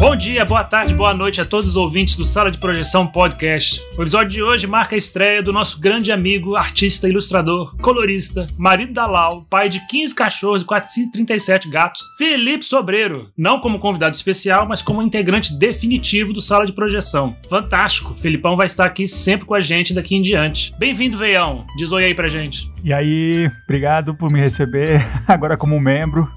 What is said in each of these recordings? Bom dia, boa tarde, boa noite a todos os ouvintes do Sala de Projeção Podcast. O episódio de hoje marca a estreia do nosso grande amigo, artista, ilustrador, colorista, marido da Lau, pai de 15 cachorros e 437 gatos, Felipe Sobreiro. Não como convidado especial, mas como integrante definitivo do Sala de Projeção. Fantástico! Felipão vai estar aqui sempre com a gente daqui em diante. Bem-vindo, Veião. Diz oi aí pra gente. E aí, obrigado por me receber agora como membro.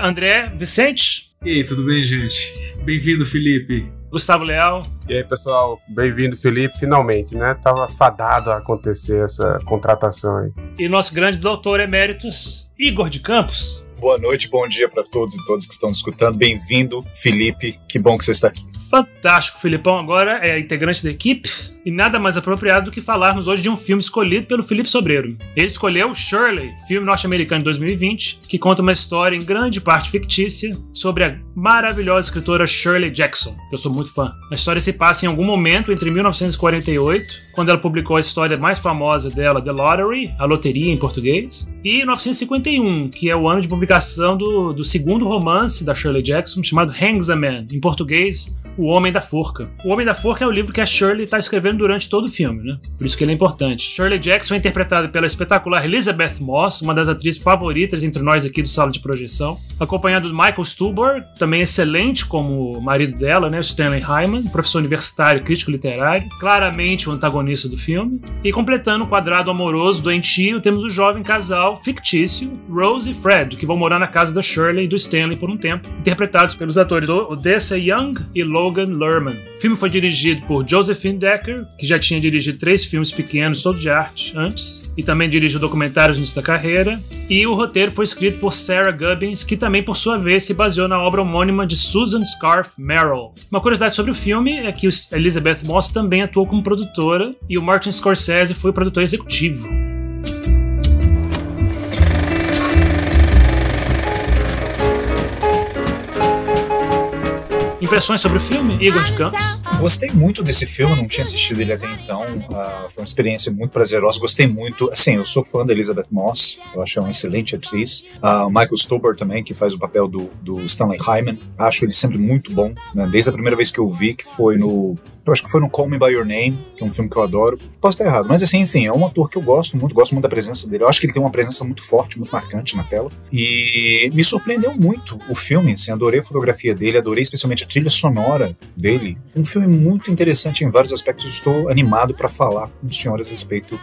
André Vicente... E aí, tudo bem, gente? Bem-vindo, Felipe. Gustavo Leal. E aí, pessoal, bem-vindo, Felipe, finalmente, né? Tava fadado a acontecer essa contratação aí. E nosso grande doutor eméritus, Igor de Campos. Boa noite, bom dia para todos e todas que estão escutando. Bem-vindo, Felipe. Que bom que você está aqui. Fantástico, Felipão agora é integrante da equipe e nada mais apropriado do que falarmos hoje de um filme escolhido pelo Felipe Sobreiro. Ele escolheu Shirley, filme norte-americano de 2020, que conta uma história em grande parte fictícia sobre a maravilhosa escritora Shirley Jackson, que eu sou muito fã. A história se passa em algum momento entre 1948, quando ela publicou a história mais famosa dela, The Lottery, a loteria em português, e 1951, que é o ano de publicação do segundo romance da Shirley Jackson, chamado Hangsaman, em português, O Homem da Forca. O Homem da Forca é o livro que a Shirley está escrevendo durante todo o filme, né? Por isso que ele é importante. Shirley Jackson é interpretada pela espetacular Elizabeth Moss, uma das atrizes favoritas entre nós aqui do Sala de Projeção, acompanhado do Michael Stuhlbarg, também excelente como marido dela, né? O Stanley Hyman, professor universitário e crítico literário, claramente o antagonista do filme. E completando o quadrado amoroso doentio, temos o jovem casal fictício Rose e Fred, que vão morar na casa da Shirley e do Stanley por um tempo, interpretados pelos atores Odessa Young e Logan Lerman. O filme foi dirigido por Josephine Decker, que já tinha dirigido 3 filmes pequenos, todos de arte, antes, e também dirigiu documentários no início da carreira, e o roteiro foi escrito por Sarah Gubbins, que também, por sua vez, se baseou na obra homônima de Susan Scarf Merrill. Uma curiosidade sobre o filme é que Elizabeth Moss também atuou como produtora, e o Martin Scorsese foi o produtor executivo. Impressões sobre o filme, Igor de Campos? Gostei muito desse filme, não tinha assistido ele até então, foi uma experiência muito prazerosa, gostei muito, assim, eu sou fã da Elizabeth Moss, eu acho ela uma excelente atriz, Michael Stuhlbarg também, que faz o papel do Stanley Hyman, acho ele sempre muito bom, né? Desde a primeira vez que eu vi, que foi no... Eu acho que foi no Call Me By Your Name, que é um filme que eu adoro. Posso estar errado, mas assim, enfim, é um ator que eu gosto muito da presença dele. Eu acho que ele tem uma presença muito forte, muito marcante na tela. E me surpreendeu muito o filme, assim, adorei a fotografia dele, adorei especialmente a trilha sonora dele. Um filme muito interessante em vários aspectos, estou animado para falar com os senhores a respeito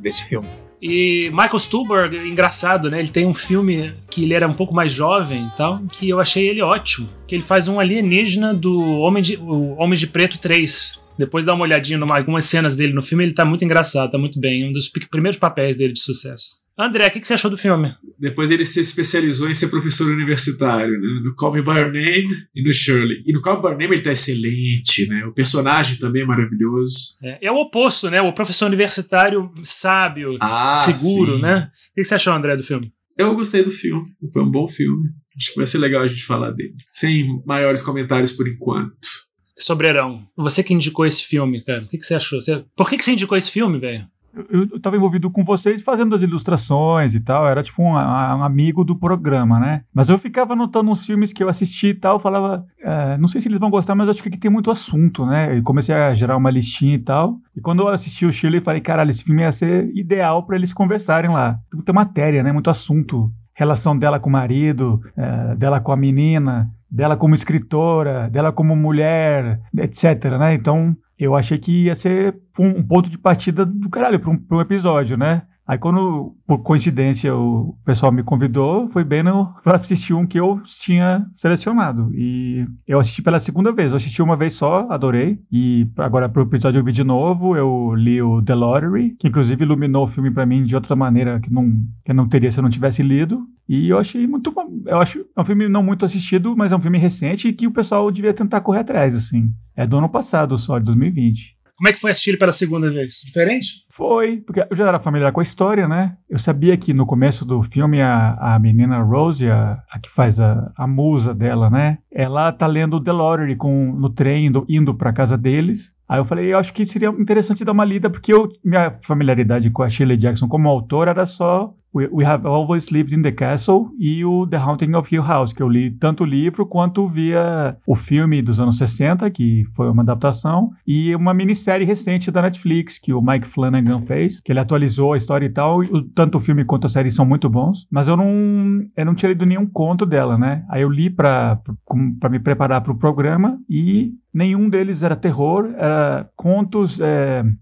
desse filme. E Michael Stuhlbarg, engraçado, né? Ele tem um filme que ele era um pouco mais jovem e tal, que eu achei ele ótimo. Que ele faz um alienígena do Homem de Preto 3. Depois dá uma olhadinha em algumas cenas dele no filme, ele tá muito engraçado, tá muito bem. Um dos primeiros papéis dele de sucesso. André, o que você achou do filme? Depois ele se especializou em ser professor universitário, né? No Call Me By Your Name e no Shirley. E no Call Me By Your Name ele tá excelente, né? O personagem também é maravilhoso. É o oposto, né? O professor universitário sábio, seguro, sim, né? O que você achou, André, do filme? Eu gostei do filme. Foi um bom filme. Acho que vai ser legal a gente falar dele. Sem maiores comentários por enquanto. Sobreirão, você que indicou esse filme, cara. O que você achou? Por que você indicou esse filme, velho? Eu tava envolvido com vocês fazendo as ilustrações e tal, era tipo um amigo do programa, né? Mas eu ficava anotando uns filmes que eu assisti e tal, falava, não sei se eles vão gostar, mas acho que aqui tem muito assunto, né? E comecei a gerar uma listinha e tal, e quando eu assisti o Shirley, falei, caralho, esse filme ia ser ideal pra eles conversarem lá. Tem muita matéria, né? Muito assunto. Relação dela com o marido, dela com a menina, dela como escritora, dela como mulher, etc, né? Então, eu achei que ia ser um ponto de partida do caralho para um episódio, né? Aí quando, por coincidência, o pessoal me convidou, foi bem para assistir um que eu tinha selecionado. E eu assisti pela segunda vez. Eu assisti uma vez só, adorei. E agora pro episódio eu vi de novo, eu li o The Lottery, que inclusive iluminou o filme para mim de outra maneira que eu não teria se eu não tivesse lido. E eu achei muito bom. Eu acho é um filme não muito assistido, mas é um filme recente que o pessoal devia tentar correr atrás, assim. É do ano passado só, de 2020. Como é que foi assistir ele pela segunda vez? Diferente? Foi, porque eu já era familiar com a história, né? Eu sabia que no começo do filme a menina Rose, a que faz a musa dela, né? Ela tá lendo The Lottery no trem, indo pra casa deles. Aí eu falei, eu acho que seria interessante dar uma lida, porque minha familiaridade com a Shirley Jackson como autora era só... We Have Always Lived in the Castle e o The Haunting of Hill House, que eu li tanto o livro quanto via o filme dos anos 60, que foi uma adaptação, e uma minissérie recente da Netflix, que o Mike Flanagan fez, que ele atualizou a história e tal, e tanto o filme quanto a série são muito bons, mas eu não tinha lido nenhum conto dela, né? Aí eu li pra me preparar pro programa e nenhum deles era terror, era contos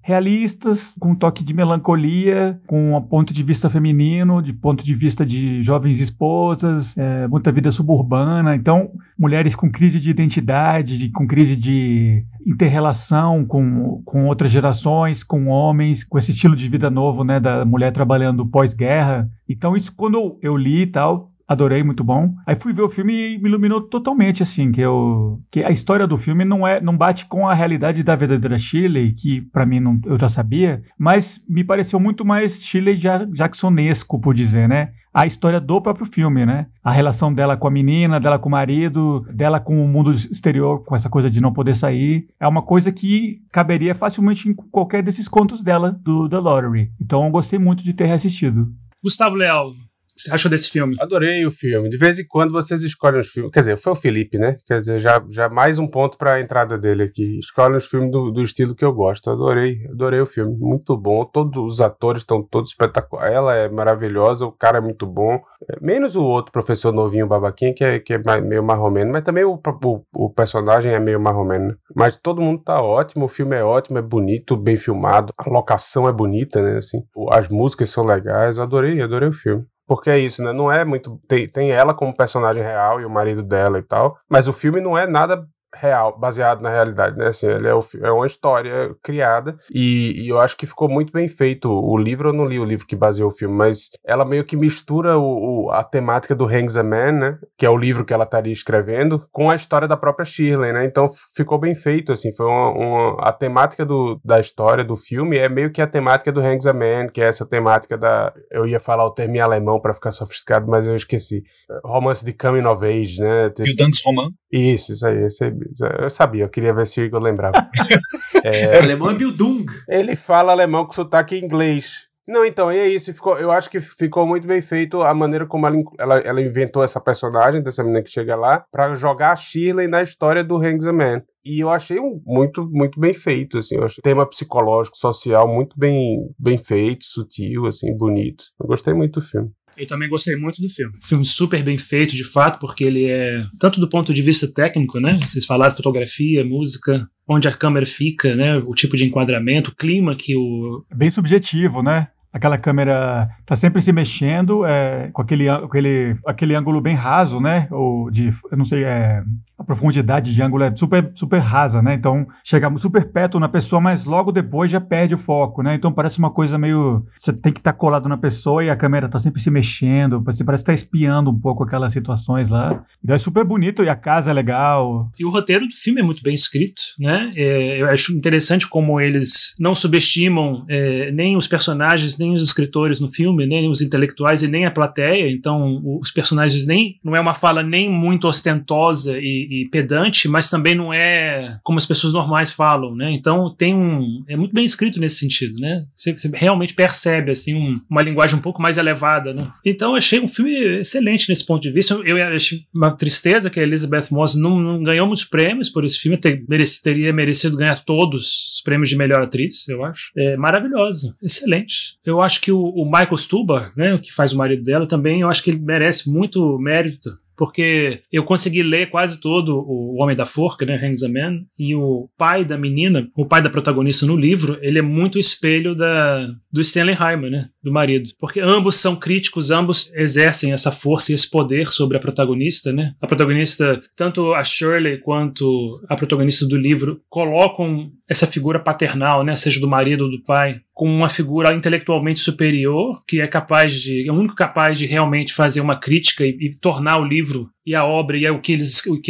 realistas, com um toque de melancolia, com um ponto de vista feminino, de ponto de vista de jovens esposas, muita vida suburbana, então mulheres com crise de identidade, com crise de interrelação com outras gerações, com homens, com esse estilo de vida novo, né, da mulher trabalhando pós-guerra. Então isso quando eu li e tal, adorei, muito bom. Aí fui ver o filme e me iluminou totalmente, assim, que a história do filme não bate com a realidade da verdadeira Shirley, que pra mim eu já sabia, mas me pareceu muito mais Shirley Jacksonesco, por dizer, né? A história do próprio filme, né? A relação dela com a menina, dela com o marido, dela com o mundo exterior, com essa coisa de não poder sair. É uma coisa que caberia facilmente em qualquer desses contos dela, do The Lottery. Então eu gostei muito de ter reassistido. Gustavo Leal, você achou desse filme? Adorei o filme. De vez em quando vocês escolhem os filmes. Quer dizer, foi o Felipe, né? Quer dizer, já mais um ponto pra entrada dele aqui. Escolhem os filmes do estilo que eu gosto. Adorei o filme. Muito bom. Todos os atores estão todos espetaculares. Ela é maravilhosa, o cara é muito bom. Menos o outro professor novinho, babaquinho, que é meio marromeno. Mas também o personagem é meio marromeno, né? Mas todo mundo tá ótimo. O filme é ótimo, é bonito, bem filmado. A locação é bonita, né? Assim, as músicas são legais. Adorei o filme. Porque é isso, né? Não é muito... Tem ela como personagem real e o marido dela e tal, mas o filme não é nada real, baseado na realidade, né? Assim, ele é uma história criada e eu acho que ficou muito bem feito. O livro, eu não li o livro que baseou o filme, mas ela meio que mistura a temática do Hangsaman, né? Que é o livro que ela estaria escrevendo, com a história da própria Shirley, né? Então ficou bem feito, assim. Foi a temática da história do filme é meio que a temática do Hangsaman, que é essa temática da... Eu ia falar o termo em alemão pra ficar sofisticado, mas eu esqueci. Romance de coming of age, né? Bildungsroman. Isso aí. Eu sabia, eu queria ver se eu lembrava. O alemão é Bildung. Ele fala alemão com sotaque em inglês. Não, então, e é isso. Eu acho que ficou muito bem feito a maneira como ela inventou essa personagem, dessa menina que chega lá, pra jogar a Shirley na história do Hangsaman. E eu achei muito, muito bem feito, assim. Eu achei tema psicológico, social, muito bem feito, sutil, assim, bonito. Eu gostei muito do filme. Eu também gostei muito do filme. Filme super bem feito, de fato, porque ele é... Tanto do ponto de vista técnico, né? Vocês falaram de fotografia, música... Onde a câmera fica, né? O tipo de enquadramento, o clima que o... É bem subjetivo, né? Aquela câmera tá sempre se mexendo, com aquele ângulo bem raso, né? Ou de, eu não sei, a profundidade de ângulo é super, super rasa, né? Então chega super perto na pessoa, mas logo depois já perde o foco, né? Então parece uma coisa meio... Você tem que estar colado na pessoa e a câmera tá sempre se mexendo, você parece que tá espiando um pouco aquelas situações lá. Então é super bonito e a casa é legal. E o roteiro do filme é muito bem escrito, né? Eu acho interessante como eles não subestimam nem os personagens, nem os escritores no filme, nem os intelectuais e nem a plateia. Então os personagens nem... Não é uma fala nem muito ostentosa e pedante, mas também não é como as pessoas normais falam, né? Então tem é muito bem escrito nesse sentido, né? Você realmente percebe, assim, uma linguagem um pouco mais elevada, né? Então eu achei um filme excelente nesse ponto de vista. Eu achei uma tristeza que a Elizabeth Moss não ganhou muitos prêmios por esse filme. Teria merecido ganhar todos os prêmios de melhor atriz, eu acho. É maravilhoso, excelente. Eu acho que o Michael Stuhlbarg, né, que faz o marido dela também, eu acho que ele merece muito mérito, porque eu consegui ler quase todo o Homem da Forca, né, Hangsaman, e o pai da menina, o pai da protagonista no livro, ele é muito espelho do Stanley Hyman, né, do marido, porque ambos são críticos, ambos exercem essa força e esse poder sobre a protagonista, né, a protagonista, tanto a Shirley quanto a protagonista do livro, colocam essa figura paternal, né, seja do marido ou do pai, com uma figura intelectualmente superior, que é o único capaz de realmente fazer uma crítica e tornar o livro e a obra e o que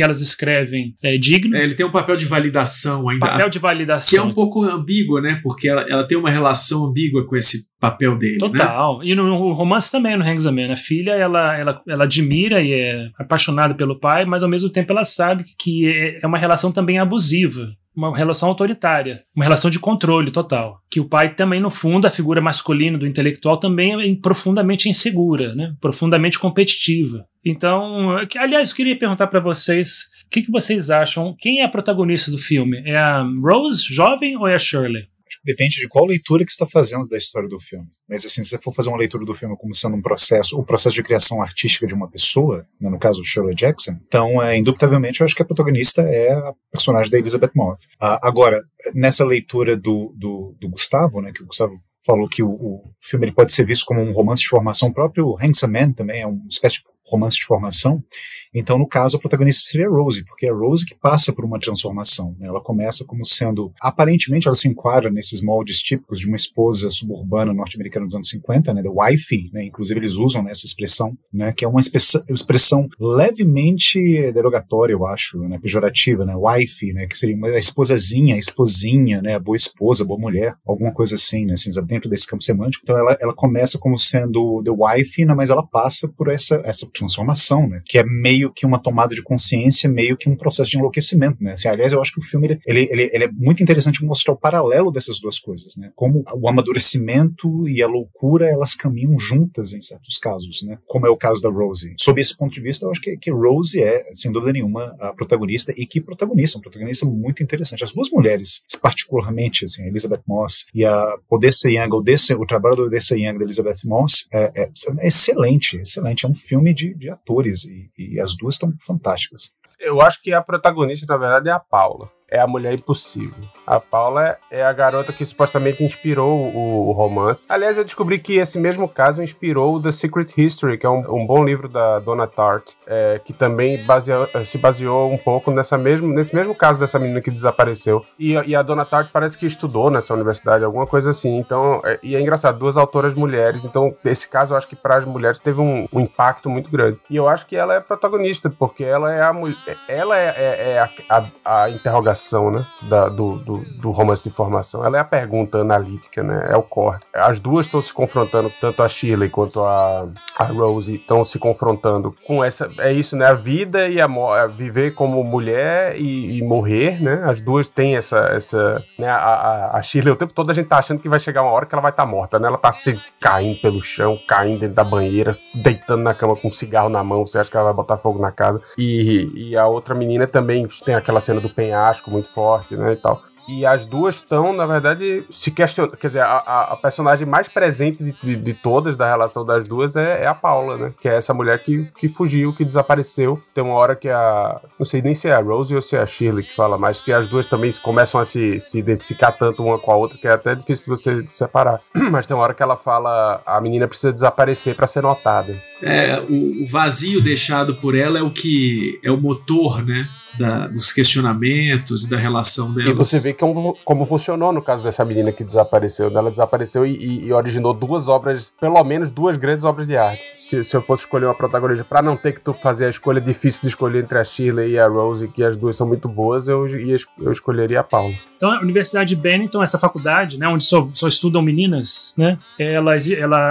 elas escrevem digno. Ele tem um papel de validação ainda. Papel de validação. Que é um pouco ambíguo, né? Porque ela tem uma relação ambígua com esse papel dele. Total. Né? E no romance também, no Hangsaman. A filha, ela admira e é apaixonada pelo pai, mas ao mesmo tempo ela sabe que é uma relação também abusiva. uma relação autoritária, uma relação de controle total, que o pai também, no fundo, a figura masculina do intelectual também é profundamente insegura, né? Profundamente competitiva. Então, aliás, eu queria perguntar para vocês, o que vocês acham, quem é a protagonista do filme? É a Rose, jovem, ou é a Shirley? Depende de qual leitura que você está fazendo da história do filme. Mas assim, se você for fazer uma leitura do filme como sendo um processo, o processo de criação artística de uma pessoa, né, no caso Shirley Jackson, então indubitavelmente eu acho que a protagonista é a personagem da Elizabeth Moss. Agora, nessa leitura do Gustavo, né, que o Gustavo falou que o filme ele pode ser visto como um romance de formação, o próprio Hangsaman também é uma espécie de romance de formação, então no caso a protagonista seria a Rose, porque é a Rose que passa por uma transformação, né? Ela começa como sendo, aparentemente ela se enquadra nesses moldes típicos de uma esposa suburbana norte-americana dos anos 50, né? The wifey, né? Inclusive eles usam, né, essa expressão, né? Que é uma expressão levemente derogatória, eu acho, né? Pejorativa, né? Wifey, né? Que seria uma esposazinha, esposinha, né? Boa esposa, boa mulher, alguma coisa assim, né? Assim, dentro desse campo semântico. Então ela começa como sendo the wife, né, mas ela passa por essa transformação, né, que é meio que uma tomada de consciência, meio que um processo de enlouquecimento, né. Assim, aliás, eu acho que o filme ele é muito interessante mostrar o paralelo dessas duas coisas, né, como o amadurecimento e a loucura elas caminham juntas em certos casos, né, como é o caso da Rose. Sob esse ponto de vista, eu acho que Rose é, sem dúvida nenhuma, a protagonista, e que protagonista, uma protagonista muito interessante. As duas mulheres, particularmente, assim, a Elizabeth Moss e a Odessa Young, o trabalho da Odessa Young, da Elizabeth Moss, é excelente, excelente. É um filme de atores e as duas estão fantásticas. Eu acho que a protagonista, na verdade, é a Paula. É a mulher impossível. A Paula é a garota que supostamente inspirou o romance. Aliás, eu descobri que esse mesmo caso inspirou The Secret History, que é um bom livro da Donna Tartt, que também se baseou um pouco nesse mesmo caso dessa menina que desapareceu. E a Donna Tartt parece que estudou nessa universidade, alguma coisa assim. Então, é engraçado, duas autoras mulheres. Então, esse caso, eu acho que para as mulheres teve um impacto muito grande. E eu acho que ela é protagonista, porque ela é a mulher. Ela é a interrogação, né, do romance de formação. Ela é a pergunta analítica, né, é o corte. As duas estão se confrontando, tanto a Shirley quanto a Rose estão se confrontando com essa, é isso, né, a vida e a viver como mulher e morrer, né, as duas têm essa né, a Shirley o tempo todo a gente tá achando que vai chegar uma hora que ela vai estar morta, né, ela tá se caindo pelo chão, caindo dentro da banheira, deitando na cama com um cigarro na mão, você acha que ela vai botar fogo na casa, e a outra menina também tem aquela cena do penhasco muito forte, né, e tal. E as duas estão, na verdade, se questionando. Quer dizer, a personagem mais presente de todas da relação das duas é a Paula, né? Que é essa mulher que fugiu, que desapareceu. Tem uma hora que não sei nem se é a Rose ou se é a Shirley que fala, mas que as duas também começam a se identificar tanto uma com a outra que é até difícil você separar. Mas tem uma hora que ela fala, a menina precisa desaparecer para ser notada. O vazio deixado por ela é o que é o motor, né? Dos questionamentos e da relação delas. E você vê como funcionou no caso dessa menina que desapareceu. Né? Ela desapareceu e originou duas obras, pelo menos duas grandes obras de arte. Se eu fosse escolher uma protagonista para não ter que fazer a escolha difícil de escolher entre a Shirley e a Rose, que as duas são muito boas, eu escolheria a Paula. Então, a Universidade de Bennington, essa faculdade, né, onde só estudam meninas, né, ela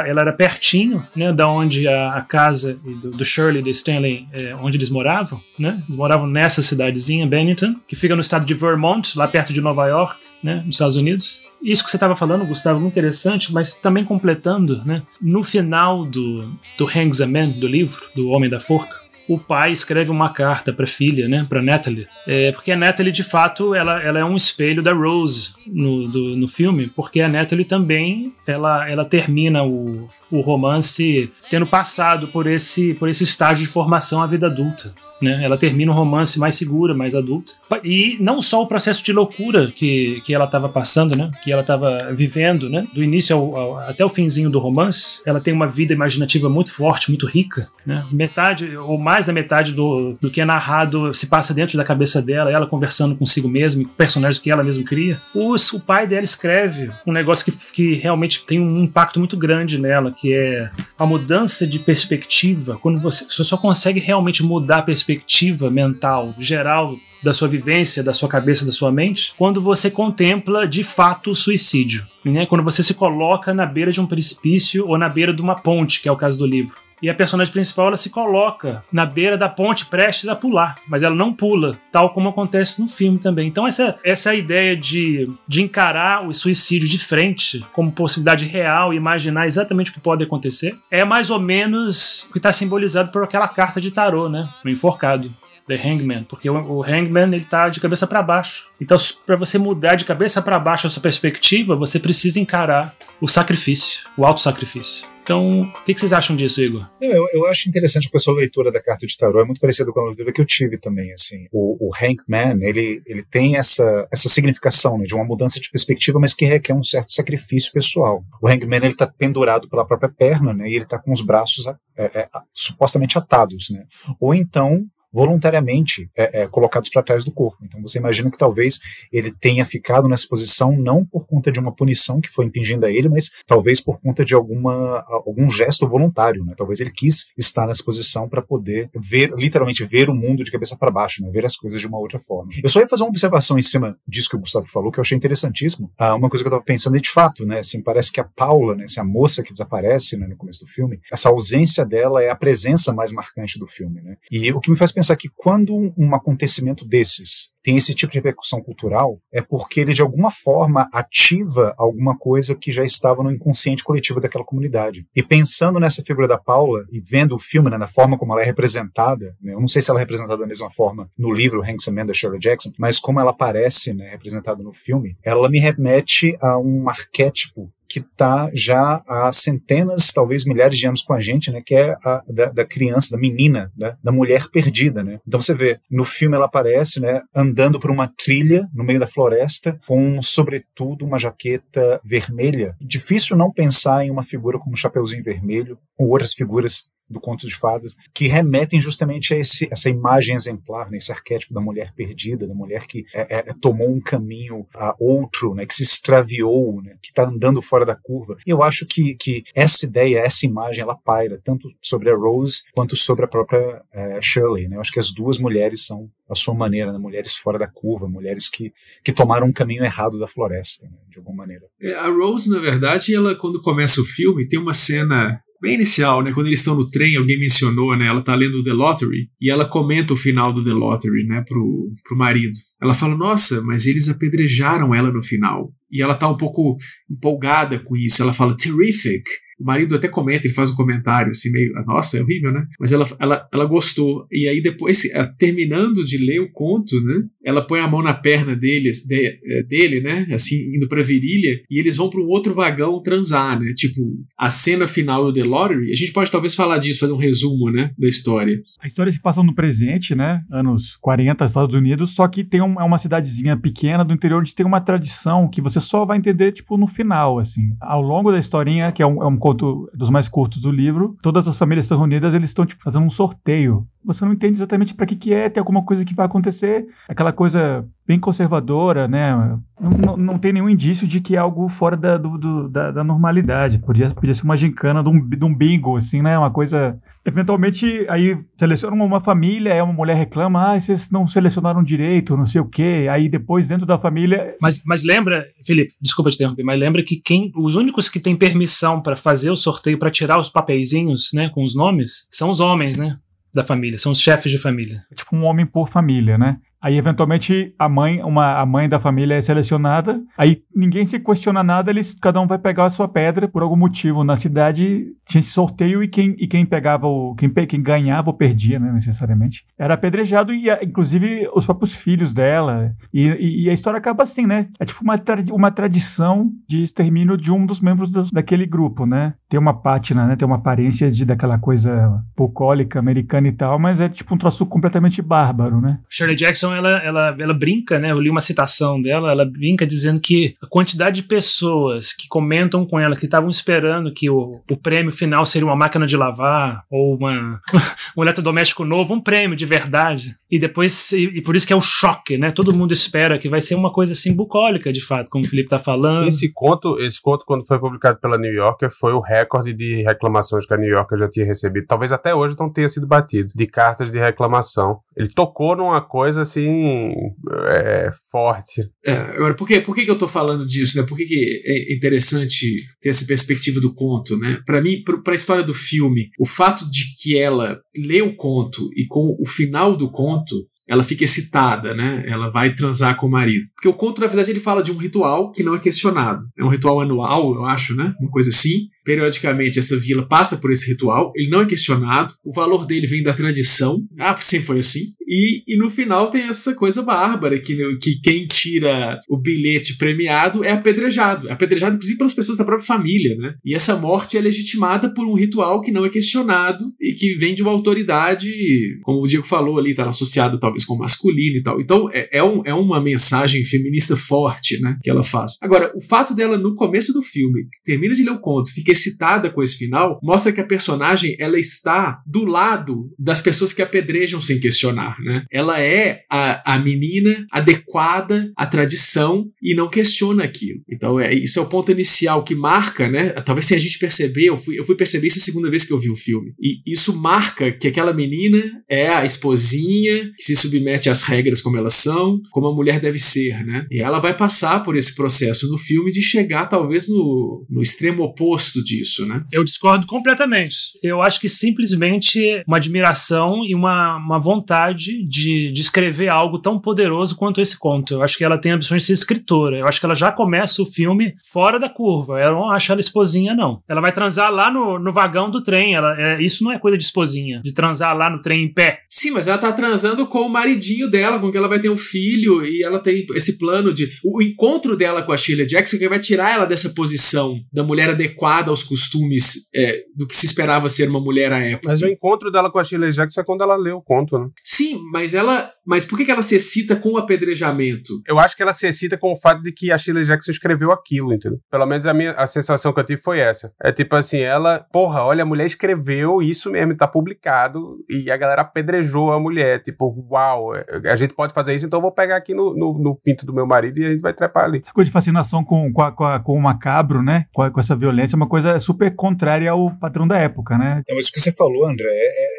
era pertinho, né, da onde a casa do Shirley e do Stanley, onde eles moravam, né, eles moravam nessa cidadezinha, Bennington, que fica no estado de Vermont, lá perto de Nova York, né, nos Estados Unidos. Isso que você estava falando, Gustavo, muito interessante, mas também completando, né, no final do Hangsaman, do livro, do Homem da Forca, o pai escreve uma carta para a filha, né, para Natalie, porque a Natalie, de fato, ela é um espelho da Rose no filme, porque a Natalie também ela termina o romance tendo passado por esse estágio de formação à vida adulta, né? Ela termina um romance mais segura, mais adulta, e não só o processo de loucura que ela estava passando, né, que ela estava vivendo, né, do início até o finzinho do romance. Ela tem uma vida imaginativa muito forte, muito rica, né? Metade ou mais da metade do que é narrado se passa dentro da cabeça dela, ela conversando consigo mesma e com personagens que ela mesma cria. O pai dela escreve um negócio que realmente tem um impacto muito grande nela, que é a mudança de perspectiva. Quando você só consegue realmente mudar a perspectiva mental geral da sua vivência, da sua cabeça, da sua mente, quando você contempla de fato o suicídio, né? Quando você se coloca na beira de um precipício ou na beira de uma ponte, que é o caso do livro. E a personagem principal, ela se coloca na beira da ponte prestes a pular, mas ela não pula, tal como acontece no filme também. Então essa ideia de encarar o suicídio de frente como possibilidade real e imaginar exatamente o que pode acontecer é mais ou menos o que está simbolizado por aquela carta de tarô, né? O enforcado. The Hangman, porque o Hangman, ele tá de cabeça para baixo. Então, para você mudar de cabeça para baixo a sua perspectiva, você precisa encarar o sacrifício, o autossacrifício. Então, o que vocês acham disso, Igor? Eu acho interessante porque a sua leitura da carta de tarô é muito parecida com a leitura que eu tive também, assim. O Hangman, ele tem essa significação, né, de uma mudança de perspectiva, mas que requer um certo sacrifício pessoal. O Hangman, ele tá pendurado pela própria perna, né, e ele tá com os braços supostamente atados, né. Ou então voluntariamente colocados para trás do corpo. Então você imagina que talvez ele tenha ficado nessa posição não por conta de uma punição que foi impingida a ele, mas talvez por conta de algum gesto voluntário, né? Talvez ele quis estar nessa posição para poder literalmente ver o mundo de cabeça para baixo, né? Ver as coisas de uma outra forma. Eu só ia fazer uma observação em cima disso que o Gustavo falou, que eu achei interessantíssimo. Uma coisa que eu estava pensando é de fato, né? Assim, parece que a Paula, né? Assim, a moça que desaparece, né, no começo do filme, essa ausência dela é a presença mais marcante do filme, né? E o que me faz pensar que quando um acontecimento desses tem esse tipo de repercussão cultural, é porque ele de alguma forma ativa alguma coisa que já estava no inconsciente coletivo daquela comunidade. E pensando nessa figura da Paula e vendo o filme, né, na forma como ela é representada, né, eu não sei se ela é representada da mesma forma no livro Hangsaman, da Shirley Jackson, mas como ela aparece, né, representada no filme, ela me remete a um arquétipo que está já há centenas, talvez milhares de anos com a gente, né, que é a da criança, da menina, da mulher perdida, né? Então você vê, no filme ela aparece, né, andando por uma trilha no meio da floresta com, sobretudo, uma jaqueta vermelha. Difícil não pensar em uma figura como o Chapeuzinho Vermelho ou outras figuras do Conto de Fadas, que remetem justamente a essa imagem exemplar, né, esse arquétipo da mulher perdida, da mulher que tomou um caminho a outro, né, que se extraviou, né, que está andando fora da curva. E eu acho que essa ideia, essa imagem, ela paira tanto sobre a Rose quanto sobre a própria Shirley, né? Eu acho que as duas mulheres são, à sua maneira, né, mulheres fora da curva, mulheres que tomaram um caminho errado da floresta, né, de alguma maneira. A Rose, na verdade, ela, quando começa o filme, tem uma cena bem inicial, né? Quando eles estão no trem, alguém mencionou, né? Ela tá lendo The Lottery e ela comenta o final do The Lottery, né? Pro marido. Ela fala, nossa, mas eles apedrejaram ela no final. E ela tá um pouco empolgada com isso. Ela fala, terrific. O marido até comenta, ele faz um comentário assim meio, nossa, é horrível, né? Mas ela gostou. E aí depois, terminando de ler o conto, né? Ela põe a mão na perna dele, né? Assim, indo pra virilha. E eles vão pra um outro vagão transar, né? Tipo, a cena final do The Lottery. A gente pode talvez falar disso, fazer um resumo, né? Da história. A história se passa no presente, né? Anos 40, Estados Unidos. Só que tem uma cidadezinha pequena do interior onde tem uma tradição que você só vai entender, tipo, no final, assim. Ao longo da historinha, que é um conto dos mais curtos do livro, todas as famílias estão reunidas, eles estão, tipo, fazendo um sorteio. Você não entende exatamente para que é, tem alguma coisa que vai acontecer, aquela coisa bem conservadora, né? Não tem nenhum indício de que é algo fora da normalidade. Podia ser uma gincana de um bingo, assim, né? Uma coisa... Eventualmente, aí selecionam uma família, aí uma mulher reclama, vocês não selecionaram direito, não sei o quê. Aí depois, dentro da família... Mas lembra, Felipe, desculpa te interromper, mas lembra que os únicos que têm permissão para fazer o sorteio, para tirar os papeizinhos, né, com os nomes, são os homens, né? Da família, são os chefes de família. Tipo um homem por família, né? Aí, eventualmente, a mãe da família é selecionada, aí ninguém se questiona nada, cada um vai pegar a sua pedra, por algum motivo. Na cidade tinha esse sorteio e quem pegava quem ganhava ou perdia, né, necessariamente, era apedrejado, e inclusive os próprios filhos dela. E a história acaba assim, né? É tipo uma tradição de extermínio de um dos membros daquele grupo, né? Tem uma pátina, né? Tem uma aparência daquela coisa bucólica, americana e tal, mas é tipo um troço completamente bárbaro, né? Shirley Jackson, ela brinca, né? Eu li uma citação dela, ela brinca dizendo que a quantidade de pessoas que comentam com ela que estavam esperando que o prêmio final seria uma máquina de lavar ou um eletrodoméstico novo, um prêmio de verdade. E depois, e por isso que é o choque, né? Todo mundo espera que vai ser uma coisa assim bucólica, de fato, como o Felipe tá falando. Esse conto, quando foi publicado pela New Yorker, foi o recorde de reclamações que a New Yorker já tinha recebido. Talvez até hoje não tenha sido batido, de cartas de reclamação Ele tocou numa coisa, assim, forte. Agora, por que eu tô falando disso, né? Por que é interessante ter essa perspectiva do conto, né? Pra mim, pra história do filme, o fato de que ela lê o conto e com o final do conto, ela fica excitada, né? Ela vai transar com o marido. Porque o conto, na verdade, ele fala de um ritual que não é questionado. É um ritual anual, eu acho, né? Uma coisa assim. Periodicamente, essa vila passa por esse ritual. Ele não é questionado. O valor dele vem da tradição. Ah, sempre foi assim. E no final tem essa coisa bárbara que quem tira o bilhete premiado é apedrejado. Apedrejado, inclusive, pelas pessoas da própria família, né? E essa morte é legitimada por um ritual que não é questionado e que vem de uma autoridade, como o Diego falou ali, tá associada talvez com o masculino e tal. Então, é uma mensagem feminista forte, né? Que ela faz. Agora, o fato dela, no começo do filme, termina de ler o conto, fica excitada com esse final, mostra que a personagem, ela está do lado das pessoas que apedrejam sem questionar, né? Ela é a menina adequada à tradição e não questiona aquilo. Então, isso é o ponto inicial que marca, né? Talvez sem a gente perceber, eu fui perceber isso a segunda vez que eu vi o filme. E isso marca que aquela menina é a esposinha que se submete às regras como elas são, como a mulher deve ser, né? E ela vai passar por esse processo no filme de chegar, talvez, no extremo oposto disso, né? Eu discordo completamente. Eu acho que simplesmente uma admiração e uma vontade de escrever algo tão poderoso quanto esse conto. Eu acho que ela tem ambições de ser escritora. Eu acho que ela já começa o filme fora da curva. Eu não acho ela esposinha, não. Ela vai transar lá no vagão do trem. Isso não é coisa de esposinha, de transar lá no trem em pé. Sim, mas ela tá transando com o maridinho dela, com que ela vai ter um filho, e ela tem esse plano de... O encontro dela com a Shirley Jackson que vai tirar ela dessa posição da mulher adequada aos costumes do que se esperava ser uma mulher à época. Mas o encontro dela com a Shirley Jackson é quando ela lê o conto, né? Sim, mas por que ela se excita com o apedrejamento? Eu acho que ela se excita com o fato de que a Shirley Jackson escreveu aquilo, entendeu? Pelo menos a sensação que eu tive foi essa. É tipo assim, ela... Porra, olha, a mulher escreveu isso mesmo, tá publicado, e a galera apedrejou a mulher, tipo... Uau, a gente pode fazer isso, então eu vou pegar aqui no pinto do meu marido e a gente vai trepar ali. Essa coisa de fascinação com o macabro, né? Com essa violência, é uma coisa super contrária ao padrão da época, né? Não, mas o que você falou, André,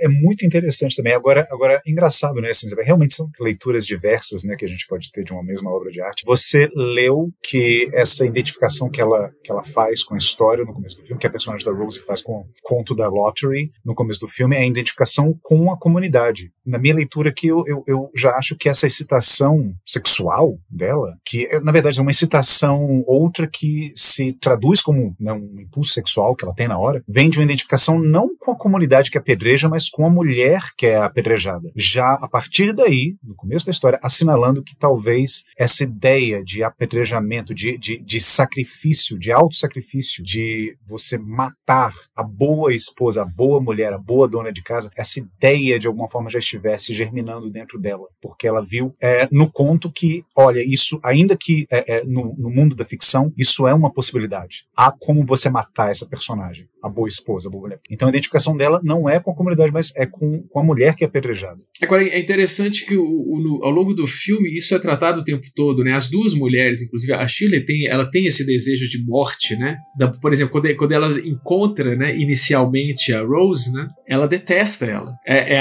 é muito interessante também. Agora, engraçado, né? Assim, realmente são leituras diversas, né? Que a gente pode ter de uma mesma obra de arte. Você leu que essa identificação que ela faz com a história no começo do filme, que a personagem da Rose faz com o conto da Lottery no começo do filme, é a identificação com a comunidade. Na minha leitura aqui, eu já acho que essa excitação sexual dela, que na verdade é uma excitação outra que se traduz como, né, um impulso sexual que ela tem na hora, vem de uma identificação não com a comunidade que apedreja, mas com a mulher que é apedrejada. Já a partir daí, no começo da história, assinalando que talvez essa ideia de apedrejamento, de sacrifício, de autossacrifício, de você matar a boa esposa, a boa mulher, a boa dona de casa, essa ideia de alguma forma já estivesse germinando dentro dela, porque ela viu no conto que, olha, isso, ainda que no mundo da ficção, isso é uma possibilidade. Há como você matar essa personagem, a boa esposa, a boa mulher. Então a identificação dela não é com a comunidade, mas é com a mulher que é apedrejada. Agora, é interessante que ao longo do filme isso é tratado o tempo todo, né? As duas mulheres, inclusive, a Shirley ela tem esse desejo de morte, né? Por exemplo, quando ela encontra, né, inicialmente a Rose, né, ela detesta ela. É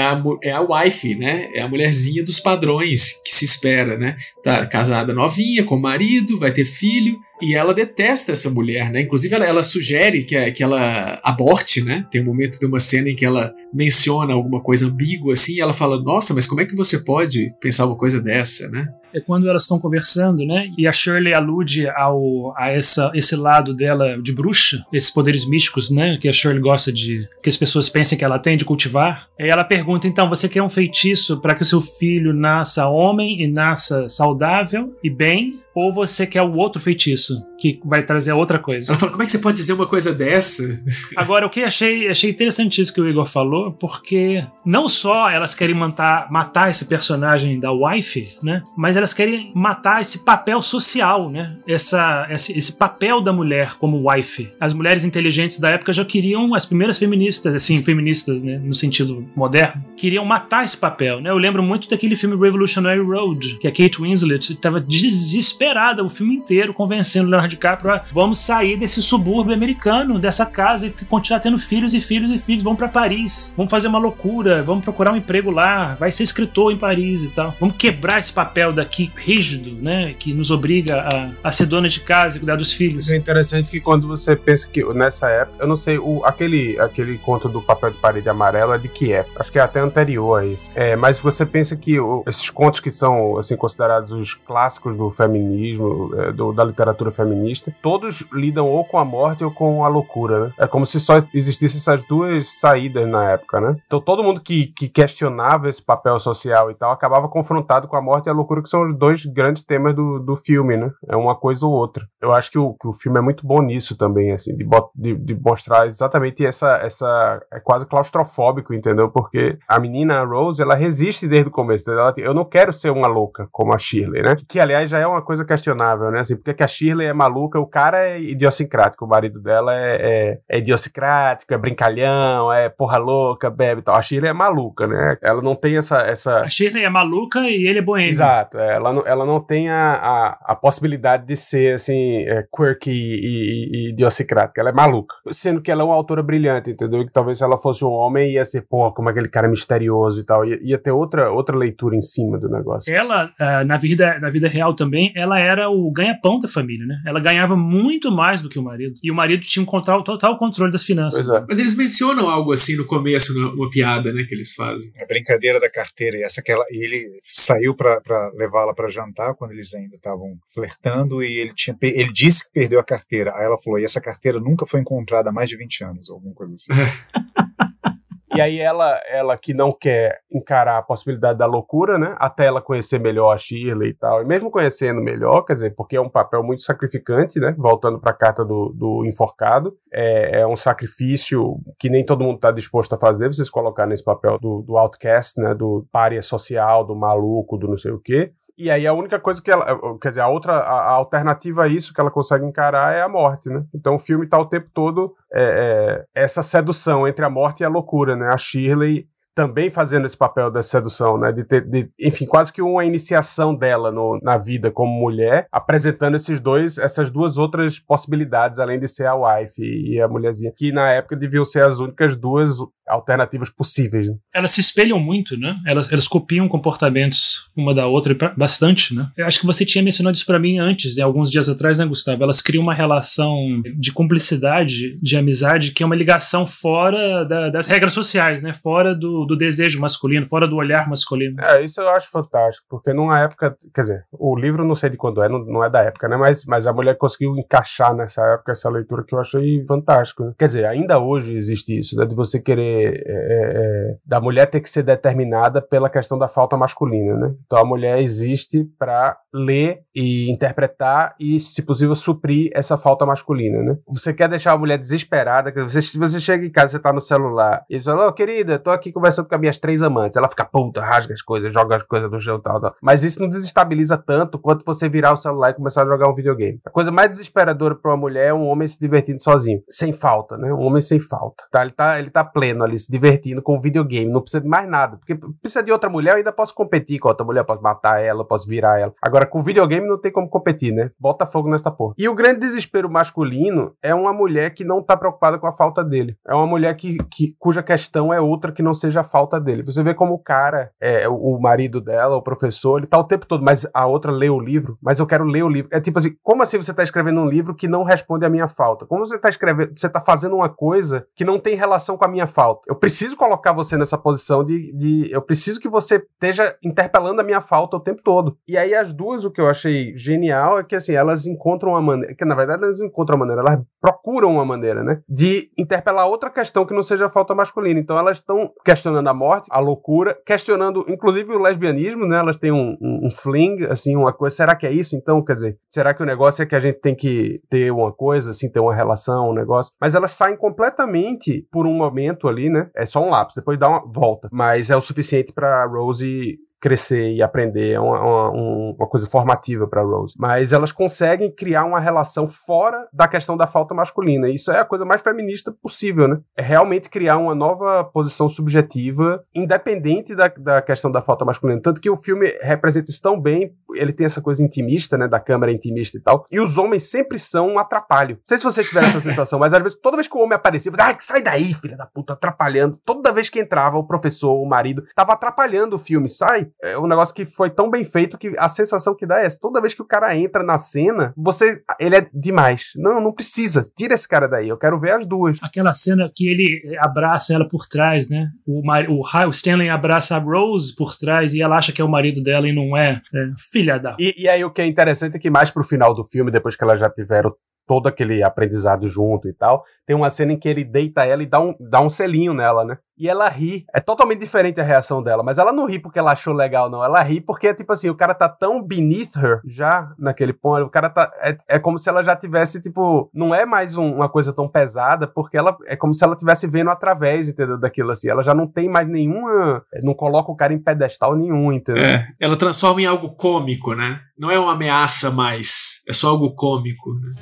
a wife, né? É a mulherzinha dos padrões que se espera, né? Tá casada novinha, com o marido, vai ter filho. E ela detesta essa mulher, né? Inclusive, ela sugere que ela aborte, né? Tem um momento de uma cena em que ela menciona alguma coisa ambígua, assim, e ela fala, nossa, mas como é que você pode pensar uma coisa dessa, né? É quando elas estão conversando, né? E a Shirley alude a esse lado dela de bruxa, esses poderes místicos, né? Que a Shirley gosta de... que as pessoas pensam que ela tem de cultivar. Aí ela pergunta, então, você quer um feitiço para que o seu filho nasça homem e nasça saudável e bem? Ou você quer o outro feitiço, que vai trazer outra coisa? Ela fala, como é que você pode dizer uma coisa dessa? Agora, o que achei interessantíssimo que o Igor falou, porque não só elas querem matar esse personagem da wife, né? Mas elas querem matar esse papel social, né? Esse papel da mulher como wife. As mulheres inteligentes da época já queriam, as primeiras feministas, assim, feministas, né, no sentido moderno, queriam matar esse papel, né? Eu lembro muito daquele filme Revolutionary Road, que a Kate Winslet estava desesperada o filme inteiro convencendo Leonardo DiCaprio, ah, vamos sair desse subúrbio americano, dessa casa, e continuar tendo filhos e filhos e filhos, vamos pra Paris, vamos fazer uma loucura, vamos procurar um emprego lá, vai ser escritor em Paris e tal, vamos quebrar esse papel daqui rígido, né, que nos obriga a ser dona de casa e cuidar dos filhos. É interessante que quando você pensa que nessa época, eu não sei, aquele conto do papel de parede amarelo é de que época? Acho que é até anterior a isso. É, mas você pensa que esses contos que são assim, considerados os clássicos do feminismo, da literatura feminista, todos lidam ou com a morte ou com a loucura, né? É como se só existissem essas duas saídas na época, né? Então todo mundo que questionava esse papel social e tal, acabava confrontado com a morte e a loucura, que são os dois grandes temas do filme, né? É uma coisa ou outra. Eu acho que o filme é muito bom nisso também, assim, de mostrar exatamente essa... É quase claustrofóbico, entendeu? Porque a menina Rose, ela resiste desde o começo, entendeu? Eu não quero ser uma louca como a Shirley, né? Que aliás, já é uma coisa questionável, né? Assim, porque que a Shirley é maluca, o cara é idiosincrático, o marido dela é idiosincrático, é brincalhão, é porra louca, bebe e tal. A Shirley é maluca, né? Ela não tem essa... A Shirley é maluca e ele é boêmio. Exato. Ela não tem a possibilidade de ser, assim, quirky e idiosincrática. Ela é maluca. Sendo que ela é uma autora brilhante, entendeu? E que talvez se ela fosse um homem, ia ser, pô, como aquele cara misterioso e tal. Ia ter outra leitura em cima do negócio. Ela, na vida real também, ela era o ganha-pão da família, né? Ela ganhava muito mais do que o marido. E o marido tinha um total controle das finanças. É. Mas eles mencionam algo assim no começo, uma piada, né, que eles fazem. A brincadeira da carteira. E ele saiu pra levá-la pra jantar quando eles ainda estavam flertando, e ele disse que perdeu a carteira. Aí ela falou, e essa carteira nunca foi encontrada há mais de 20 anos, alguma coisa assim. E aí ela que não quer encarar a possibilidade da loucura, né? Até ela conhecer melhor a Shirley e tal. E mesmo conhecendo melhor, quer dizer, porque é um papel muito sacrificante, né? Voltando para a carta do enforcado. É um sacrifício que nem todo mundo está disposto a fazer. Vocês colocar nesse papel do outcast, né? Do pária social, do maluco, do não sei o quê. E aí a única coisa que ela... Quer dizer, a alternativa a isso que ela consegue encarar é a morte, né? Então o filme tá o tempo todo essa sedução entre a morte e a loucura, né? A Shirley também fazendo esse papel da sedução, né? Enfim, quase que uma iniciação dela na vida como mulher, apresentando essas duas outras possibilidades, além de ser a wife e a mulherzinha, que na época deviam ser as únicas duas alternativas possíveis. Né? Elas se espelham muito, né? Elas copiam comportamentos uma da outra bastante, né? Eu acho que você tinha mencionado isso pra mim antes, alguns dias atrás, né, Gustavo? Elas criam uma relação de cumplicidade, de amizade, que é uma ligação fora das regras sociais, né? Fora do desejo masculino, fora do olhar masculino. É, isso eu acho fantástico, porque numa época, quer dizer, o livro não sei de quando é, não é da época, né, mas a mulher conseguiu encaixar nessa época essa leitura que eu achei fantástico. Né? Quer dizer, ainda hoje existe isso, né, de você querer da mulher ter que ser determinada pela questão da falta masculina, né? Então a mulher existe para ler e interpretar e, se possível, suprir essa falta masculina, né? Você quer deixar a mulher desesperada, que você chega em casa, você tá no celular e você fala, ô, querida, tô aqui conversando com as minhas três amantes, ela fica puta, rasga as coisas, joga as coisas no chão e tal, tal. Mas isso não desestabiliza tanto quanto você virar o celular e começar a jogar um videogame. A coisa mais desesperadora pra uma mulher é um homem se divertindo sozinho, sem falta, né? Um homem sem falta. Tá? Ele tá pleno ali, se divertindo com o videogame, não precisa de mais nada, porque precisa de outra mulher, eu ainda posso competir com a outra mulher, eu posso matar ela, eu posso virar ela. Agora, com o videogame não tem como competir, né? Bota fogo nessa porra. E o grande desespero masculino é uma mulher que não tá preocupada com a falta dele. É uma mulher cuja questão é outra que não seja a falta dele. Você vê como o cara, o marido dela, o professor, ele tá o tempo todo, mas a outra lê o livro, mas eu quero ler o livro. É tipo assim, como assim você tá escrevendo um livro que não responde à minha falta? Como você tá escrevendo, você tá fazendo uma coisa que não tem relação com a minha falta? Eu preciso colocar você nessa posição eu preciso que você esteja interpelando a minha falta o tempo todo. E aí as duas, o que eu achei genial é que assim, elas encontram uma maneira, que na verdade elas não encontram uma maneira, elas procuram uma maneira, né, de interpelar outra questão que não seja a falta masculina. Então elas estão questionando a morte, a loucura, questionando inclusive o lesbianismo, né, elas têm um fling, assim, uma coisa, será que é isso então, quer dizer, será que o negócio é que a gente tem que ter uma coisa, assim, ter uma relação, um negócio, mas elas saem completamente por um momento ali, né, é só um lapso, depois dá uma volta, mas é o suficiente pra Rose crescer e aprender, é uma coisa formativa para Rose. Mas elas conseguem criar uma relação fora da questão da falta masculina. Isso é a coisa mais feminista possível, né? É realmente criar uma nova posição subjetiva, independente da questão da falta masculina. Tanto que o filme representa isso tão bem, ele tem essa coisa intimista, né? Da câmera intimista e tal. E os homens sempre são um atrapalho. Não sei se vocês tiveram essa sensação, mas às vezes, toda vez que o homem aparecia, eu falava, sai daí, filha da puta, atrapalhando. Toda vez que entrava o professor, o marido, tava atrapalhando o filme, sai. É um negócio que foi tão bem feito que a sensação que dá é essa. Toda vez que o cara entra na cena, ele é demais. Não, não precisa. Tira esse cara daí. Eu quero ver as duas. Aquela cena que ele abraça ela por trás, né? O Stanley abraça a Rose por trás e ela acha que é o marido dela e não é. É filha da... E aí o que é interessante é que mais pro final do filme, depois que elas já tiveram todo aquele aprendizado junto e tal, tem uma cena em que ele deita ela e dá um selinho nela, né? E ela ri. É totalmente diferente a reação dela, mas ela não ri porque ela achou legal, não. Ela ri porque é tipo assim, o cara tá tão beneath her já naquele ponto, o cara tá... É como se ela já tivesse, tipo... Não é mais uma coisa tão pesada, porque ela... É como se ela tivesse vendo através, entendeu? Daquilo assim. Ela já não tem mais nenhuma... Não coloca o cara em pedestal nenhum, entendeu? É. Ela transforma em algo cômico, né? Não é uma ameaça mais. É só algo cômico, né?